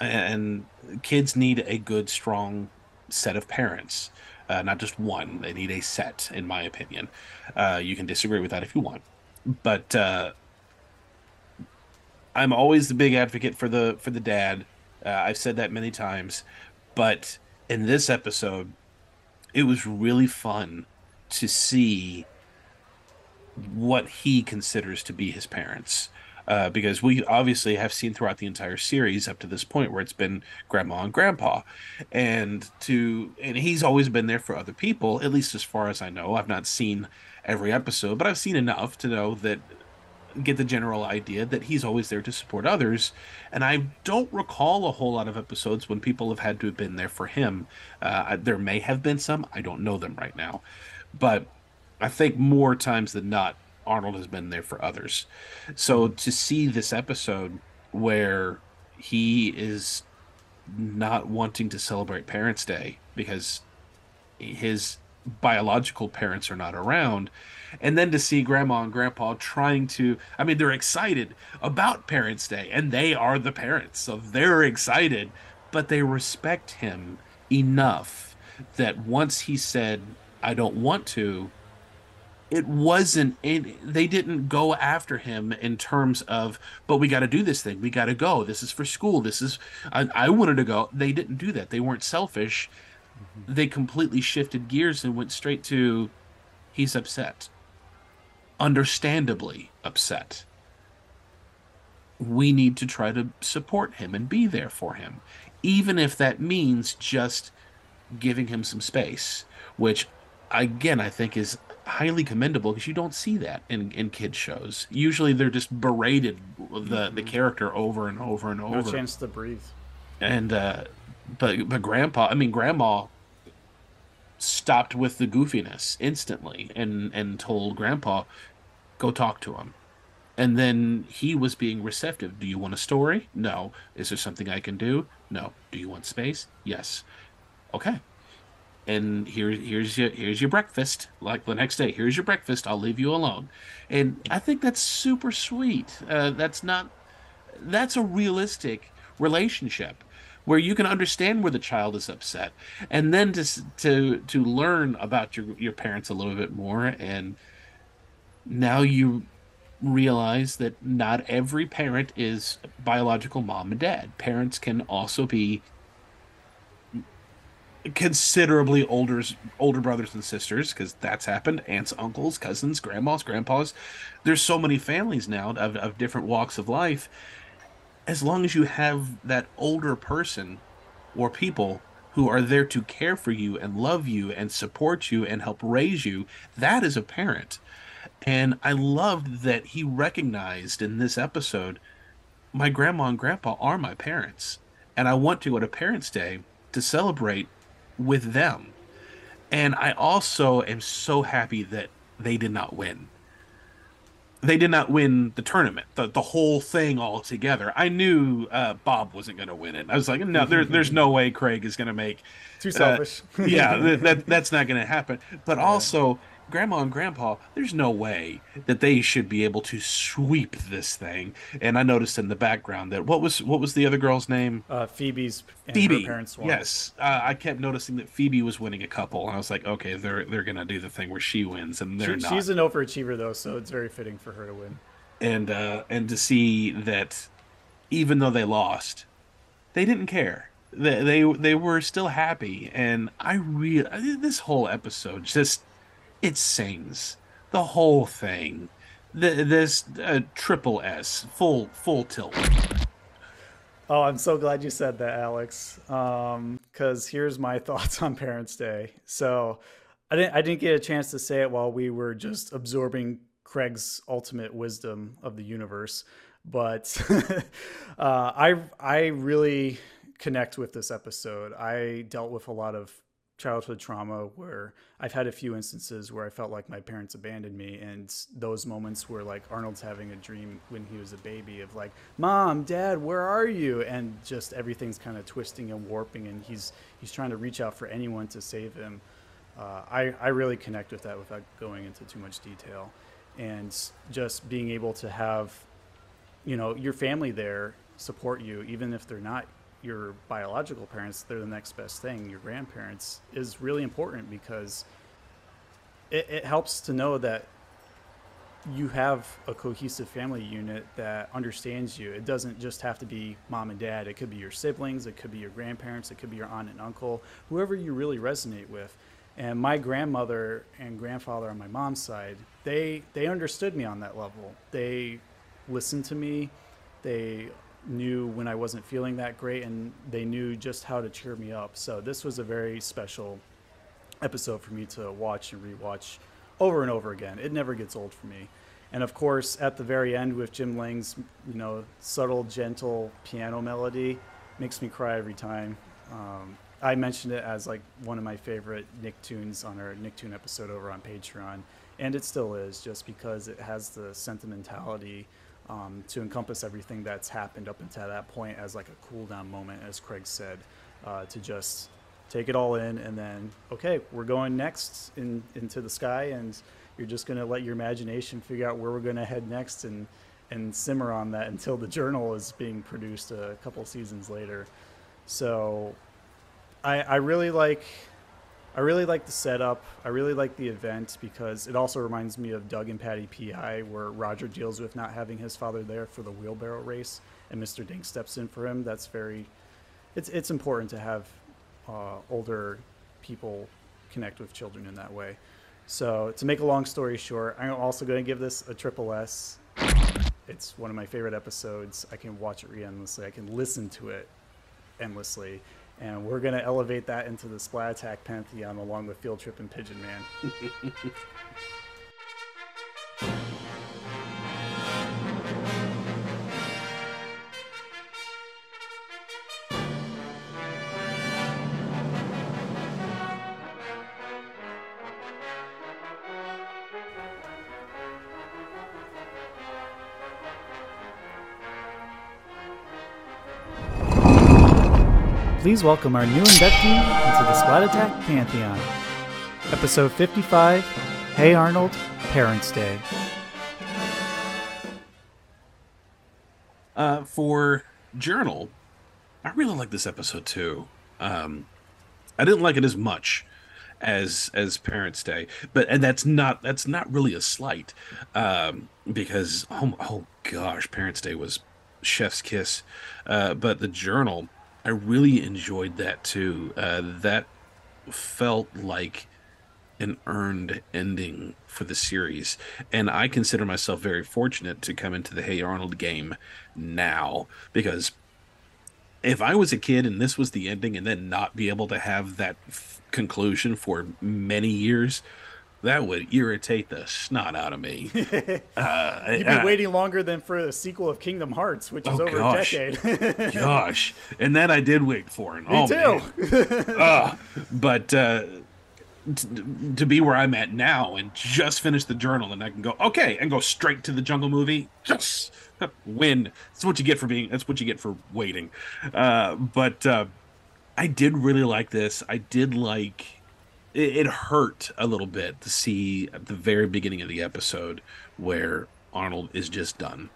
And kids need a good, strong set of parents, uh, not just one. They need a set, in my opinion. Uh, you can disagree with that if you want, but uh, I'm always the big advocate for the for the dad. Uh, I've said that many times, but in this episode, it was really fun to see what he considers to be his parents. Uh, because we obviously have seen throughout the entire series up to this point where it's been grandma and grandpa, and to and he's always been there for other people, at least as far as I know. I've not seen every episode, but I've seen enough to know that get the general idea that he's always there to support others. And I don't recall a whole lot of episodes when people have had to have been there for him. Uh, there may have been some. I don't know them right now, but I think more times than not, Arnold has been there for others. So to see this episode where he is not wanting to celebrate Parents' Day because his biological parents are not around, and then to see Grandma and Grandpa trying to, I mean, they're excited about Parents' Day, and they are the parents, so they're excited, but they respect him enough that once he said, I don't want to, it wasn't, it, they didn't go after him in terms of, but we got to do this thing. We got to go. This is for school. This is, I, I wanted to go. They didn't do that. They weren't selfish. Mm-hmm. They completely shifted gears and went straight to, he's upset. Understandably upset. We need to try to support him and be there for him, even if that means just giving him some space, which again, I think is highly commendable because you don't see that in, in kids' shows. Usually they're just berated the, the character over and over and over. No chance to breathe. And, uh, but, but grandpa, I mean, grandma stopped with the goofiness instantly and, and told grandpa, go talk to him. And then he was being receptive. Do you want a story? No. Is there something I can do? No. Do you want space? Yes. Okay. And here, here's your here's your breakfast. Like the next day, here's your breakfast. I'll leave you alone. And I think that's super sweet. Uh, that's not, that's a realistic relationship where you can understand where the child is upset, and then to to to learn about your your parents a little bit more. And now you realize that not every parent is biological mom and dad. Parents can also be considerably older older brothers and sisters, because that's happened. Aunts, uncles, cousins, grandmas, grandpas. There's so many families now of, of different walks of life. As long as you have that older person or people who are there to care for you and love you and support you and help raise you. That is a parent. And I loved that he recognized in this episode, my grandma and grandpa are my parents, and I want to go to Parents' Day to celebrate with them. And I also am so happy that they did not win. They did not win the tournament, the, the whole thing all together. I knew uh, Bob wasn't going to win it. I was like, no, there, there's no way Craig is going to make... Too selfish. Uh, yeah, th- that, that's not going to happen. But also, Grandma and Grandpa, there's no way that they should be able to sweep this thing. And I noticed in the background that what was what was the other girl's name? Uh, Phoebe's and Phoebe. Her parents won. Yes, uh, I kept noticing that Phoebe was winning a couple, and I was like, okay, they're they're gonna do the thing where she wins, and they're she, not. She's an overachiever though, so it's very fitting for her to win. And uh, and to see that, even though they lost, they didn't care. They they they were still happy, and I really this whole episode just. It sings the whole thing. The, this uh, triple S, full full tilt. Oh, I'm so glad you said that, Alex. Um, because here's my thoughts on Parents' Day. So, I didn't I didn't get a chance to say it while we were just absorbing Craig's ultimate wisdom of the universe. But uh, I I really connect with this episode. I dealt with a lot of childhood trauma where I've had a few instances where I felt like my parents abandoned me, and those moments where like Arnold's having a dream when he was a baby of like, Mom, Dad, where are you? And just everything's kind of twisting and warping, and he's he's trying to reach out for anyone to save him. Uh, I, I really connect with that without going into too much detail, and just being able to have, you know, your family there support you, even if they're not your biological parents, they're the next best thing. Your grandparents is really important because it, it helps to know that you have a cohesive family unit that understands you. It doesn't just have to be mom and dad. It could be your siblings. It could be your grandparents. It could be your aunt and uncle, whoever you really resonate with. And my grandmother and grandfather on my mom's side, they, they understood me on that level. They listened to me. They knew when I wasn't feeling that great, and they knew just how to cheer me up. So this was a very special episode for me to watch and rewatch over and over again. It never gets old for me. And of course, at the very end with Jim Lang's, you know, subtle, gentle piano melody makes me cry every time. Um, I mentioned it as like one of my favorite Nicktoons on our Nicktoon episode over on Patreon. And it still is, just because it has the sentimentality Um, to encompass everything that's happened up until that point as like a cool down moment, as Craig said, uh, to just take it all in, and then, okay, we're going next in, into the sky, and you're just going to let your imagination figure out where we're going to head next, and, and simmer on that until the journal is being produced a couple seasons later. So I, I really like... I really like the setup. I really like the event because it also reminds me of Doug and Patty P I, where Roger deals with not having his father there for the wheelbarrow race, and Mister Dink steps in for him. That's very, it's it's important to have uh, older people connect with children in that way. So to make a long story short, I'm also going to give this a triple S. It's one of my favorite episodes. I can watch it endlessly. I can listen to it endlessly. And we're going to elevate that into the Splat Attack pantheon along with Field Trip and Pigeon Man. Please welcome our new inductee into the Splat Attack Pantheon. Episode fifty-five, Hey Arnold, Parents' Day. Uh, for Journal, I really like this episode too. Um, I didn't like it as much as as Parents' Day, but and that's not that's not really a slight, um, because oh, oh gosh, Parents' Day was chef's kiss, uh, but the Journal. I really enjoyed that too. Uh, that felt like an earned ending for the series. And I consider myself very fortunate to come into the Hey Arnold game now, because if I was a kid and this was the ending and then not be able to have that f- conclusion for many years, that would irritate the snot out of me. uh, You've been uh, waiting longer than for the sequel of Kingdom Hearts, which oh is over gosh. a decade. Gosh. And that I did wait for. And, me oh, too. uh, but uh, t- to be where I'm at now and just finish the journal and I can go, okay, and go straight to the Jungle Movie. Yes. Win. That's what you get for being, that's what you get for waiting. Uh, but uh, I did really like this. I did like... It hurt a little bit to see at the very beginning of the episode where Arnold is just done.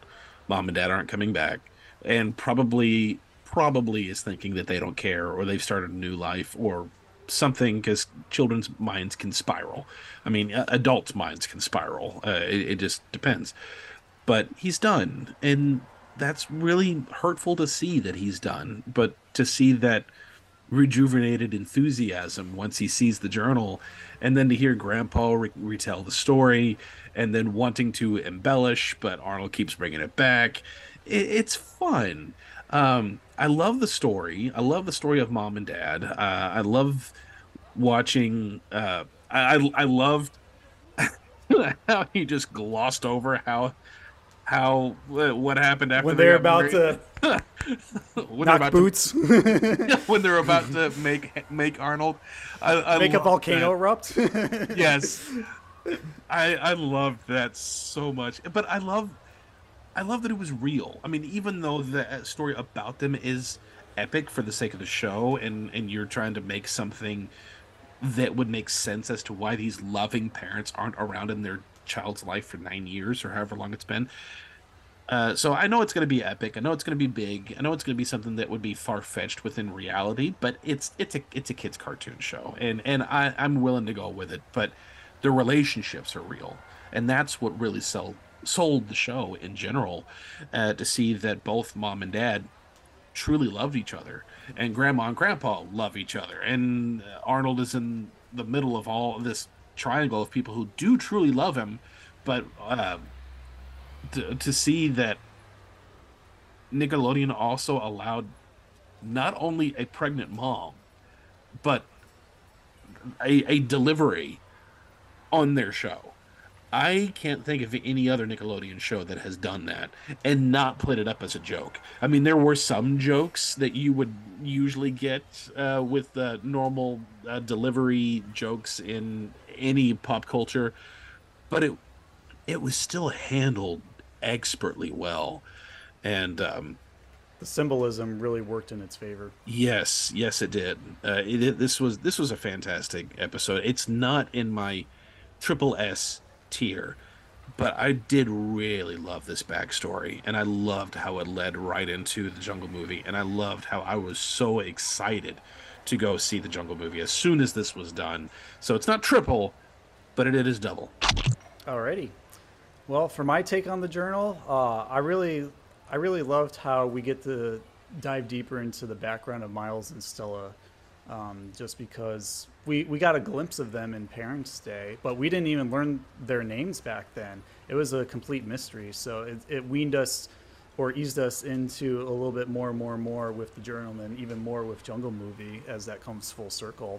Mom and Dad aren't coming back, and probably probably is thinking that they don't care or they've started a new life or something, because children's minds can spiral. I mean, adults' minds can spiral. Uh, it, it just depends. But he's done, and that's really hurtful to see that he's done. But to see that rejuvenated enthusiasm once he sees the journal, and then to hear Grandpa re- retell the story and then wanting to embellish, but Arnold keeps bringing it back. It- it's fun. Um, I love the story. I love the story of Mom and Dad. Uh, I love watching. Uh, I I, I loved how he just glossed over how how what happened after when they're about to. when knock about boots to, when they're about to make make Arnold I, I make a volcano that. erupt. Yes, I I loved that so much, but I love I love that it was real. I mean, even though the story about them is epic for the sake of the show, and and you're trying to make something that would make sense as to why these loving parents aren't around in their child's life for nine years or however long it's been. Uh, so I know it's going to be epic. I know it's going to be big. I know it's going to be something that would be far-fetched within reality, but it's it's a it's a kids' cartoon show, and and I, I'm willing to go with it. But the relationships are real, and that's what really sold sold the show in general. Uh, to see that both Mom and Dad truly loved each other, and Grandma and Grandpa love each other, and Arnold is in the middle of all this triangle of people who do truly love him, but. Uh, To, to see that Nickelodeon also allowed not only a pregnant mom, but a, a delivery on their show. I can't think of any other Nickelodeon show that has done that and not played it up as a joke. I mean, there were some jokes that you would usually get uh, with uh, normal uh, delivery jokes in any pop culture, but it it was still handled expertly well, and um the symbolism really worked in its favor. Yes yes it did. uh it, it, this was this was a fantastic episode. It's not in my triple S tier, but I did really love this backstory, and I loved how it led right into the Jungle Movie, and I loved how I was so excited to go see the Jungle Movie as soon as this was done. So it's not triple, but it, it is double. Alrighty. Well, for my take on the journal, uh, I really, I really loved how we get to dive deeper into the background of Miles and Stella, um, just because we we got a glimpse of them in Parents' Day, but we didn't even learn their names back then. It was a complete mystery, so it, it weaned us or eased us into a little bit more and more and more with the journal, and even more with Jungle Movie as that comes full circle.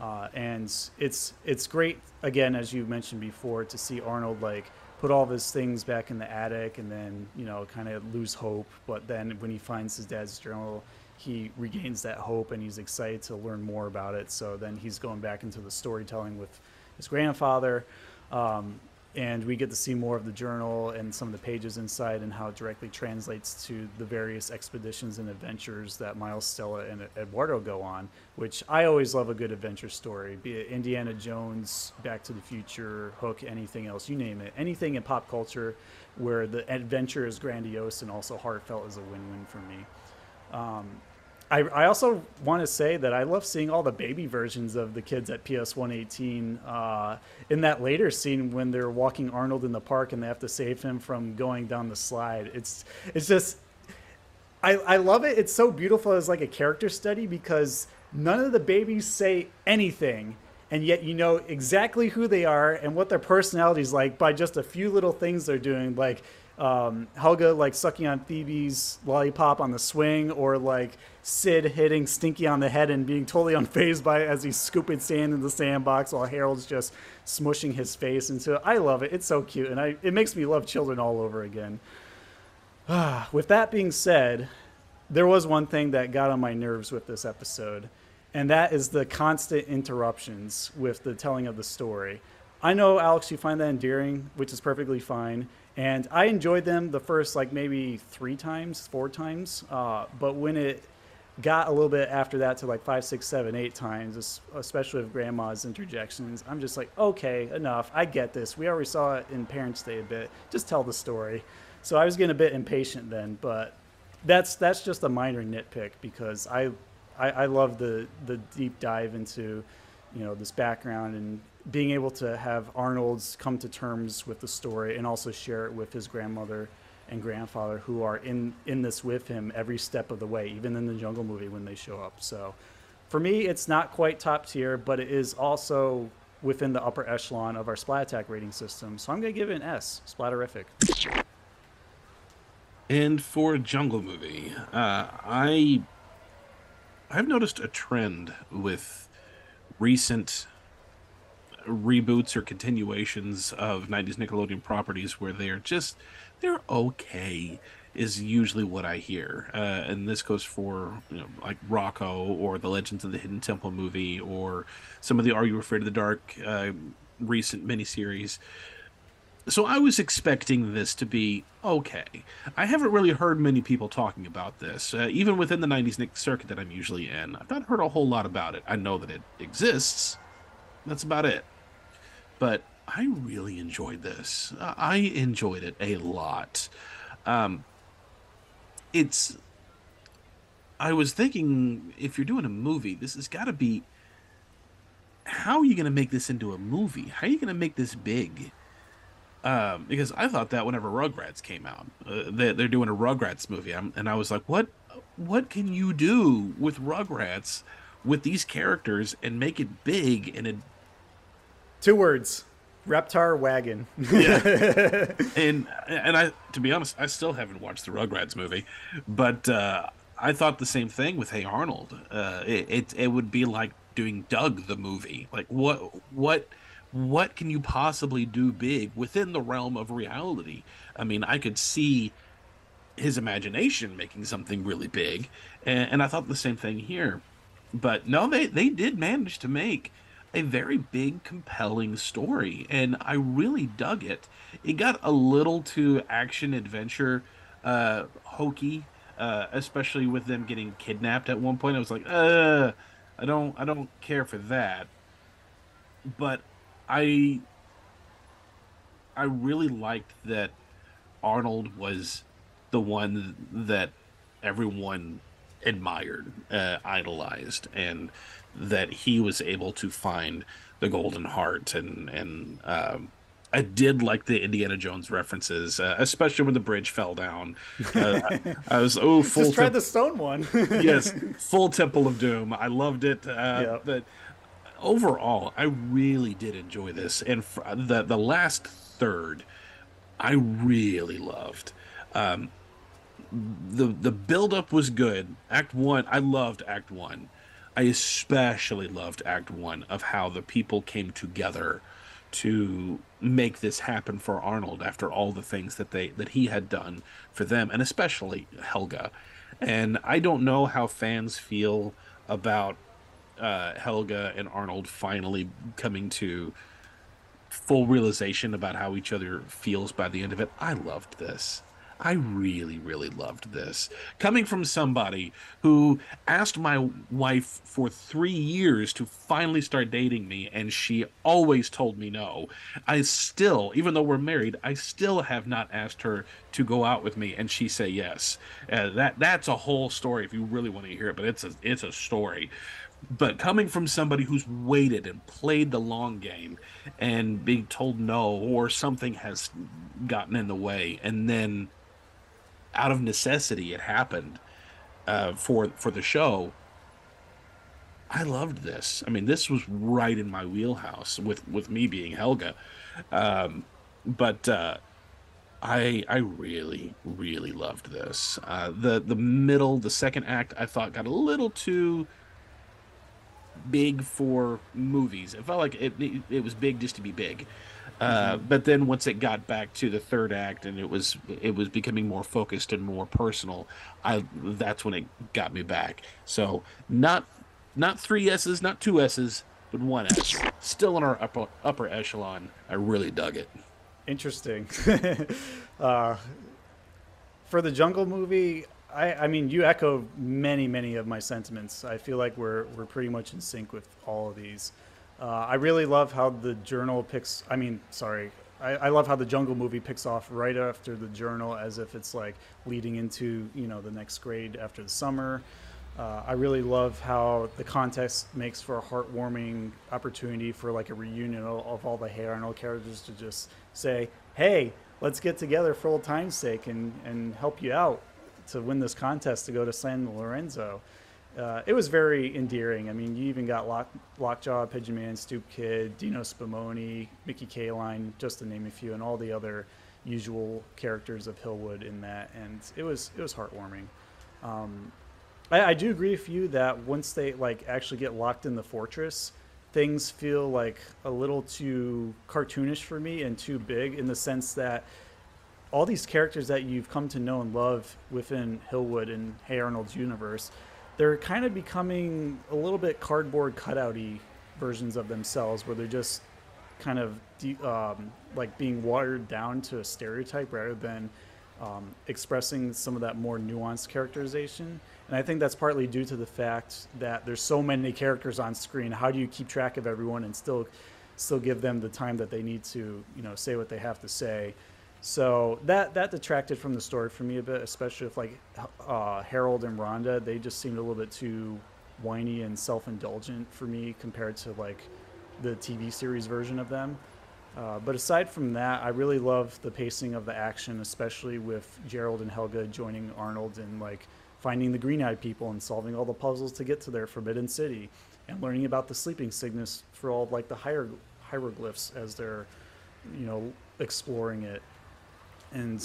Uh, and it's it's great, again, as you mentioned before, to see Arnold like put all of his things back in the attic and then, you know, kind of lose hope. But then when he finds his dad's journal, he regains that hope and he's excited to learn more about it. So then he's going back into the storytelling with his grandfather. Um, and we get to see more of the journal and some of the pages inside and how it directly translates to the various expeditions and adventures that Miles, Stella, and Eduardo go on, which I always love a good adventure story, be it Indiana Jones, Back to the Future, Hook, anything else, you name it. Anything in pop culture where the adventure is grandiose and also heartfelt is a win-win for me. Um, I, I also want to say that I love seeing all the baby versions of the kids at P S one eighteen uh, in that later scene when they're walking Arnold in the park and they have to save him from going down the slide. It's it's just, I, I love it. It's so beautiful as like a character study because none of the babies say anything. And yet you know exactly who they are and what their personality's like by just a few little things they're doing. Like um, Helga like sucking on Phoebe's lollipop on the swing, or like Sid hitting Stinky on the head and being totally unfazed by it as he's scooping sand in the sandbox while Harold's just smushing his face. And so I love it. It's so cute. And I, it makes me love children all over again. With that being said, there was one thing that got on my nerves with this episode, and that is the constant interruptions with the telling of the story. I know, Alex, you find that endearing, which is perfectly fine. And I enjoyed them the first, like, maybe three times, four times. Uh, but when it got a little bit after that to, like, five, six, seven, eight times, especially with Grandma's interjections, I'm just like, okay, enough. I get this. We already saw it in Parents' Day a bit. Just tell the story. So I was getting a bit impatient then. But that's that's just a minor nitpick, because I I, I love the, the deep dive into, you know, this background and being able to have Arnold's come to terms with the story and also share it with his grandmother and grandfather, who are in, in this with him every step of the way, even in the Jungle Movie when they show up. So for me, it's not quite top tier, but it is also within the upper echelon of our Splat Attack rating system. So I'm going to give it an S, Splatterific. And for Jungle Movie, uh, I, I've noticed a trend with recent reboots or continuations of nineties Nickelodeon properties where they're just they're okay is usually what I hear, uh, and this goes for, you know, like Rocco or the Legends of the Hidden Temple movie or some of the Are You Afraid of the Dark uh, recent miniseries. So I was expecting this to be okay. I haven't really heard many people talking about this, uh, even within the nineties Nick circuit that I'm usually in. I've not heard a whole lot about it. I know that it exists. That's about it. But I really enjoyed this. I enjoyed it a lot. Um, it's, I was thinking, if you're doing a movie, this has got to be, how are you going to make this into a movie? How are you going to make this big? Um, because I thought that whenever Rugrats came out, uh, they, they're doing a Rugrats movie. I'm, and I was like, what, what can you do with Rugrats with these characters and make it big? And it, two words, Reptar Wagon. Yeah. and and I, to be honest, I still haven't watched the Rugrats movie, but uh, I thought the same thing with Hey Arnold. Uh, it, it it would be like doing Doug the movie. Like what what what can you possibly do big within the realm of reality? I mean, I could see his imagination making something really big, and, and I thought the same thing here. But no, they they did manage to make a very big, compelling story, and I really dug it. It got a little too action-adventure uh, hokey, uh, especially with them getting kidnapped at one point. I was like, uh, I don't, I don't care for that. But I, I really liked that Arnold was the one that everyone admired, uh, idolized, and that he was able to find the golden heart. And and um, I did like the Indiana Jones references, uh, especially when the bridge fell down. Uh, I, I was oh, full. Just tried the stone one. Yes, full Temple of Doom. I loved it. Uh, yep. But overall, I really did enjoy this, and fr- the the last third, I really loved. Um, the The build up was good. Act one, I loved Act one. I especially loved Act One of how the people came together to make this happen for Arnold after all the things that they that he had done for them, and especially Helga. And I don't know how fans feel about uh, Helga and Arnold finally coming to full realization about how each other feels by the end of it. I loved this. I really, really loved this. Coming from somebody who asked my wife for three years to finally start dating me, and she always told me no. I still, even though we're married, I still have not asked her to go out with me, and she say yes. Uh, that that's a whole story if you really want to hear it, but it's a it's a story. But coming from somebody who's waited and played the long game and being told no, or something has gotten in the way, and then out of necessity it happened uh for for the show. I loved this. I mean, this was right in my wheelhouse with with me being Helga. Um but uh I I really really loved this. Uh, the the middle, the second act, I thought got a little too big for movies. It felt like it it, it was big just to be big. Uh, mm-hmm. But then once it got back to the third act and it was it was becoming more focused and more personal, I that's when it got me back. So not not three S's, not two S's, but one S. Still in our upper upper echelon. I really dug it. Interesting. Uh, for the Jungle Movie, I, I mean, you echo many, many of my sentiments. I feel like we're we're pretty much in sync with all of these. Uh, I really love how the journal picks. I mean, sorry, I, I love how the Jungle Movie picks off right after the journal, as if it's like leading into, you know, the next grade after the summer. Uh, I really love how the context makes for a heartwarming opportunity for like a reunion of all the Hey Arnold characters to just say, hey, let's get together for old time's sake and, and help you out to win this contest to go to San Lorenzo. Uh, it was very endearing. I mean, you even got Lock, Lockjaw, Pigeon Man, Stoop Kid, Dino Spumoni, Mickey Kaline, just to name a few, and all the other usual characters of Hilwood in that. And it was, it was heartwarming. Um, I, I do agree with you that once they like actually get locked in the fortress, things feel like a little too cartoonish for me and too big, in the sense that all these characters that you've come to know and love within Hilwood and Hey Arnold's universe, they're kind of becoming a little bit cardboard cutout-y versions of themselves, where they're just kind of de- um, like being watered down to a stereotype rather than um, expressing some of that more nuanced characterization. And I think that's partly due to the fact that there's so many characters on screen. How do you keep track of everyone and still still give them the time that they need to, you know, say what they have to say? So that that detracted from the story for me a bit, especially if like uh, Harold and Rhonda, they just seemed a little bit too whiny and self-indulgent for me compared to like the T V series version of them. Uh, but aside from that, I really love the pacing of the action, especially with Gerald and Helga joining Arnold and like finding the Green-Eyed People and solving all the puzzles to get to their Forbidden City, and learning about the sleeping sickness for all of, like, the hier- hieroglyphs as they're, you know, exploring it. And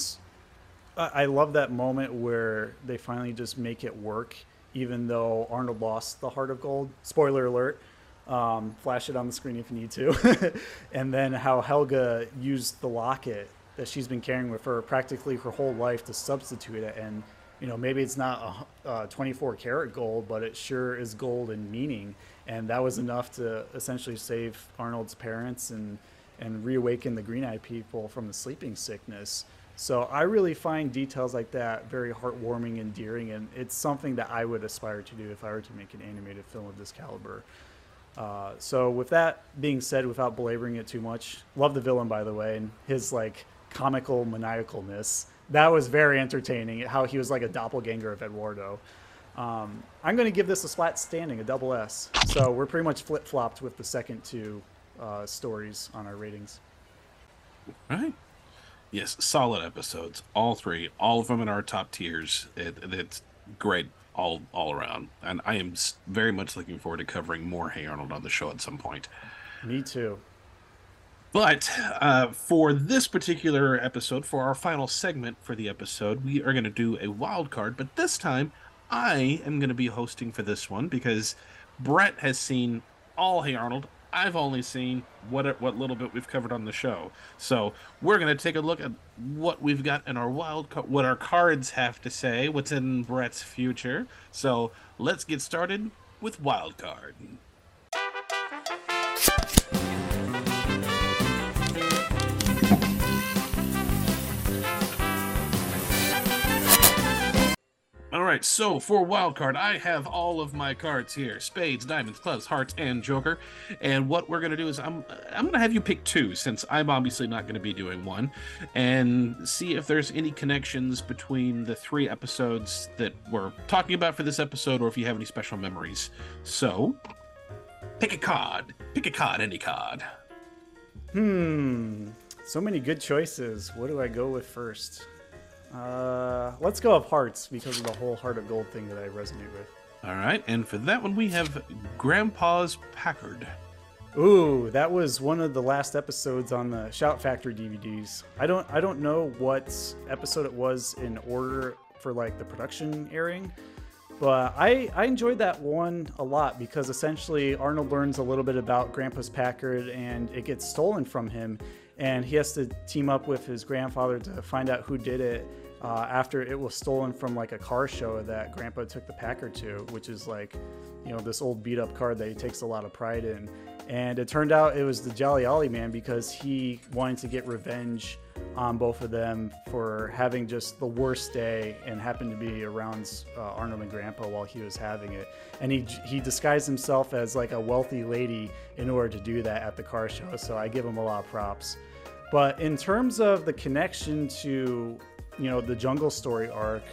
I-, I love that moment where they finally just make it work, even though Arnold lost the Heart of Gold. Spoiler alert. Um, flash it on the screen if you need to. And then how Helga used the locket that she's been carrying with her practically her whole life to substitute it, and you know, maybe it's not a, uh, twenty-four karat gold, but it sure is gold in meaning. And that was enough to essentially save Arnold's parents and, and reawaken the Green-Eyed People from the sleeping sickness. So I really find details like that very heartwarming, endearing, and it's something that I would aspire to do if I were to make an animated film of this caliber. Uh, so with that being said, without belaboring it too much, love the villain, by the way, and his like comical maniacalness. That was very entertaining, how he was like a doppelganger of Eduardo. Um, I'm going to give this a splat standing, a double S. So we're pretty much flip-flopped with the second two uh, stories on our ratings. All right. Yes, solid episodes. All three. All of them in our top tiers. It, it's great all all around. And I am very much looking forward to covering more Hey Arnold on the show at some point. Me too. But uh, for this particular episode, for our final segment for the episode, we are going to do a wild card. But this time, I am going to be hosting for this one because Brett has seen all Hey Arnold. I've only seen what what little bit we've covered on the show. So we're going to take a look at what we've got in our wild card, what our cards have to say, what's in Brett's future. So let's get started with wild card. All right, so for Wildcard, I have all of my cards here. Spades, diamonds, clubs, hearts, and joker. And what we're going to do is I'm I'm going to have you pick two, since I'm obviously not going to be doing one, and see if there's any connections between the three episodes that we're talking about for this episode, or if you have any special memories. So, pick a card. Pick a card, any card. Hmm, so many good choices. What do I go with first? Uh, let's go of hearts, because of the whole Heart of Gold thing that I resonate with. All right, and for that one, we have Grandpa's Packard. Ooh, that was one of the last episodes on the Shout Factory D V Ds. I don't I don't know what episode it was in order for like the production airing, but I, I enjoyed that one a lot because essentially Arnold learns a little bit about Grandpa's Packard and it gets stolen from him, and he has to team up with his grandfather to find out who did it uh, after it was stolen from like a car show that Grandpa took the Packard to, which is like, you know, this old beat up car that he takes a lot of pride in. And it turned out it was the Jolly Ollie Man because he wanted to get revenge on both of them for having just the worst day and happened to be around uh, Arnold and Grandpa while he was having it. And he he disguised himself as like a wealthy lady in order to do that at the car show. So I give him a lot of props. But in terms of the connection to, you know, the Jungle Story arc,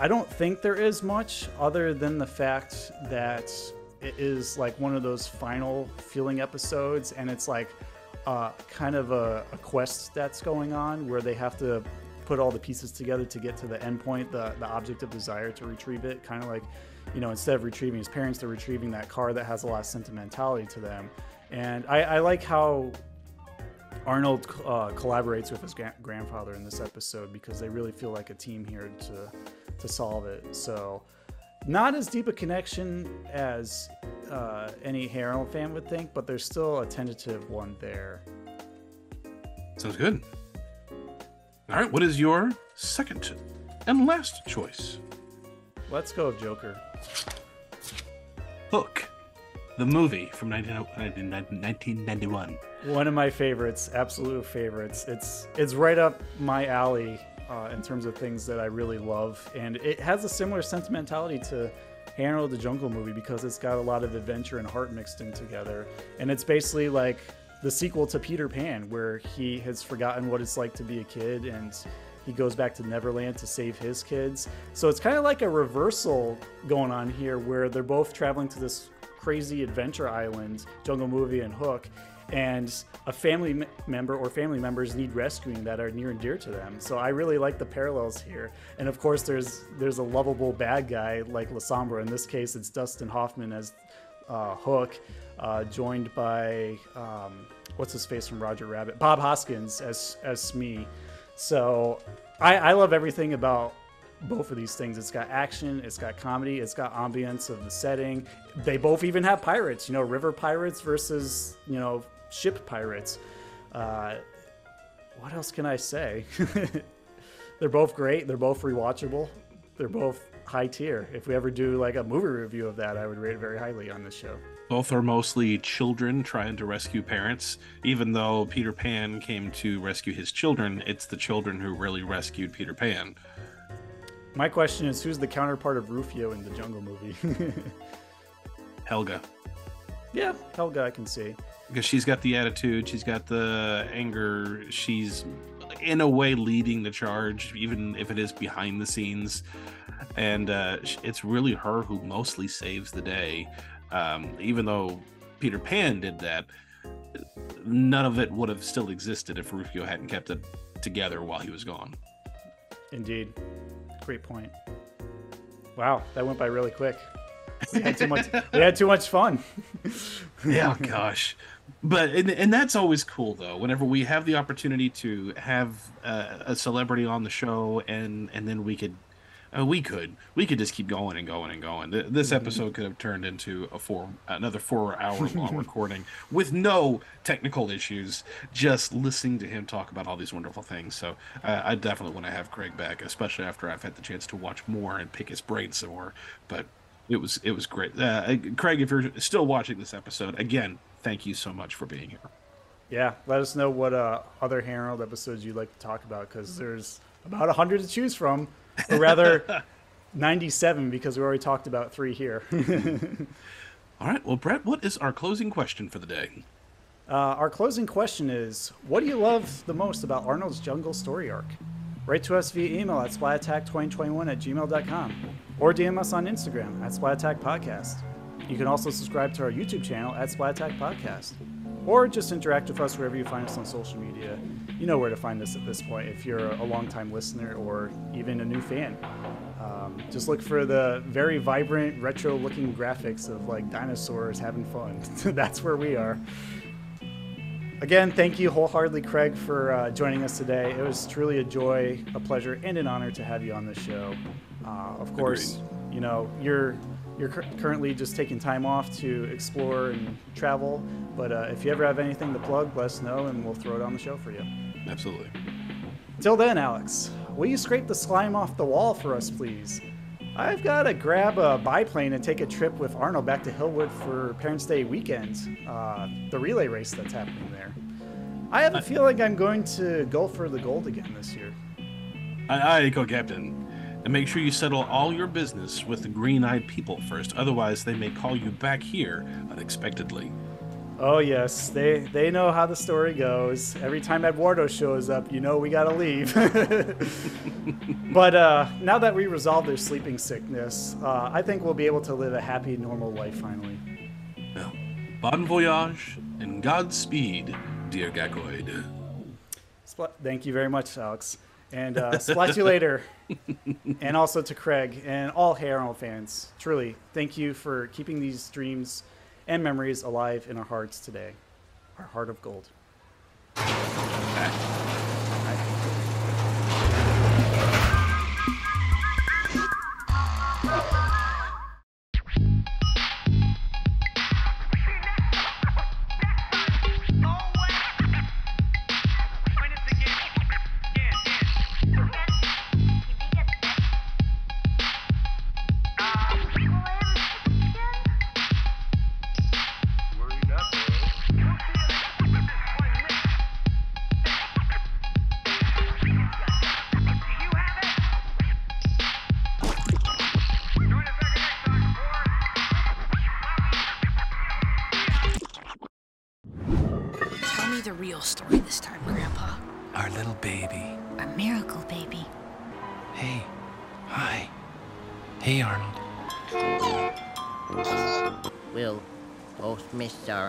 I don't think there is much other than the fact that it is like one of those final feeling episodes, and it's like uh, kind of a, a quest that's going on where they have to put all the pieces together to get to the end point, the, the object of desire, to retrieve it. Kind of like, you know, instead of retrieving his parents, they're retrieving that car that has a lot of sentimentality to them. And I, I like how Arnold uh, collaborates with his gra- grandfather in this episode because they really feel like a team here to, to solve it. So, not as deep a connection as uh, any Hey Arnold fan would think, but there's still a tentative one there. Sounds good. All right, what is your second and last choice? Let's go with Joker. Hook, the movie from nineteen ninety-one. One of my favorites, absolute favorites. It's it's right up my alley. Uh, in terms of things that I really love. And it has a similar sentimentality to Hey Arnold, the Jungle Movie, because it's got a lot of adventure and heart mixed in together. And it's basically like the sequel to Peter Pan, where he has forgotten what it's like to be a kid and he goes back to Neverland to save his kids. So it's kind of like a reversal going on here where they're both traveling to this crazy adventure island, Jungle Movie and Hook, and a family member or family members need rescuing that are near and dear to them. So I really like the parallels here. And of course, there's there's a lovable bad guy like La Sombra. In this case, it's Dustin Hoffman as uh, Hook, uh, joined by, um, what's his face from Roger Rabbit? Bob Hoskins as, as Smee. So I, I love everything about both of these things. It's got action, it's got comedy, it's got ambience of the setting. They both even have pirates, you know, river pirates versus, you know, ship pirates. Uh, what else can I say? They're both great. They're both rewatchable. They're both high tier. If we ever do like a movie review of that, I would rate it very highly on this show. Both are mostly children trying to rescue parents. Even though Peter Pan came to rescue his children, it's the children who really rescued Peter Pan. My question is, who's the counterpart of Rufio in the Jungle Movie? Helga. Yeah, Helga I can see. Because she's got the attitude, she's got the anger, she's in a way leading the charge, even if it is behind the scenes. And uh, it's really her who mostly saves the day. Um, even though Peter Pan did that, none of it would have still existed if Rufio hadn't kept it together while he was gone. Indeed. Great point. Wow, that went by really quick. We had too much, we had too much fun. Yeah, oh, gosh. But and, and that's always cool, though. Whenever we have the opportunity to have uh, a celebrity on the show, and and then we could, uh, we could, we could just keep going and going and going. This episode could have turned into a four, another four-hour-long recording with no technical issues. Just listening to him talk about all these wonderful things. So uh, I definitely want to have Craig back, especially after I've had the chance to watch more and pick his brain some more. But it was it was great. Uh, Craig, if you're still watching this episode, again, thank you so much for being here. Yeah, let us know what uh, other Hey Arnold episodes you'd like to talk about, because there's about one hundred to choose from, or rather ninety-seven, because we already talked about three here. All right, well, Brett, what is our closing question for the day? Uh, our closing question is, what do you love the most about Arnold's Jungle Story arc? Write to us via email at splat attack twenty twenty-one at gmail dot com or D M us on Instagram at Splat Attack Podcast. You can also subscribe to our YouTube channel at Splat Attack Podcast, or just interact with us wherever you find us on social media. You know where to find us at this point if you're a longtime listener or even a new fan. Uh, Um, just look for the very vibrant, retro-looking graphics of like dinosaurs having fun. That's where we are. Again, thank you wholeheartedly, Craig, for uh, joining us today. It was truly a joy, a pleasure, and an honor to have you on this show. Uh, of course, Agreed. You know, you're you're cu currently just taking time off to explore and travel. But uh, if you ever have anything to plug, let us know, and we'll throw it on the show for you. Absolutely. Till then, Alex, will you scrape the slime off the wall for us, please? I've got to grab a biplane and take a trip with Arnold back to Hilwood for Parents' Day weekend, uh, the relay race that's happening there. I have a I, feeling I'm going to go for the gold again this year. Aye, aye, co-captain. And make sure you settle all your business with the green-eyed people first, otherwise they may call you back here unexpectedly. Oh, yes. They they know how the story goes. Every time Eduardo shows up, you know we got to leave. But uh, now that we resolved their sleeping sickness, uh, I think we'll be able to live a happy, normal life finally. Well, bon voyage and Godspeed, dear Gackoid. Spl- Thank you very much, Alex. And uh, splat you later. And also to Craig and all Hey Arnold fans. Truly, thank you for keeping these dreams and memories alive in our hearts today. Our heart of gold. Okay.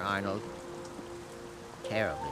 Arnold, terribly.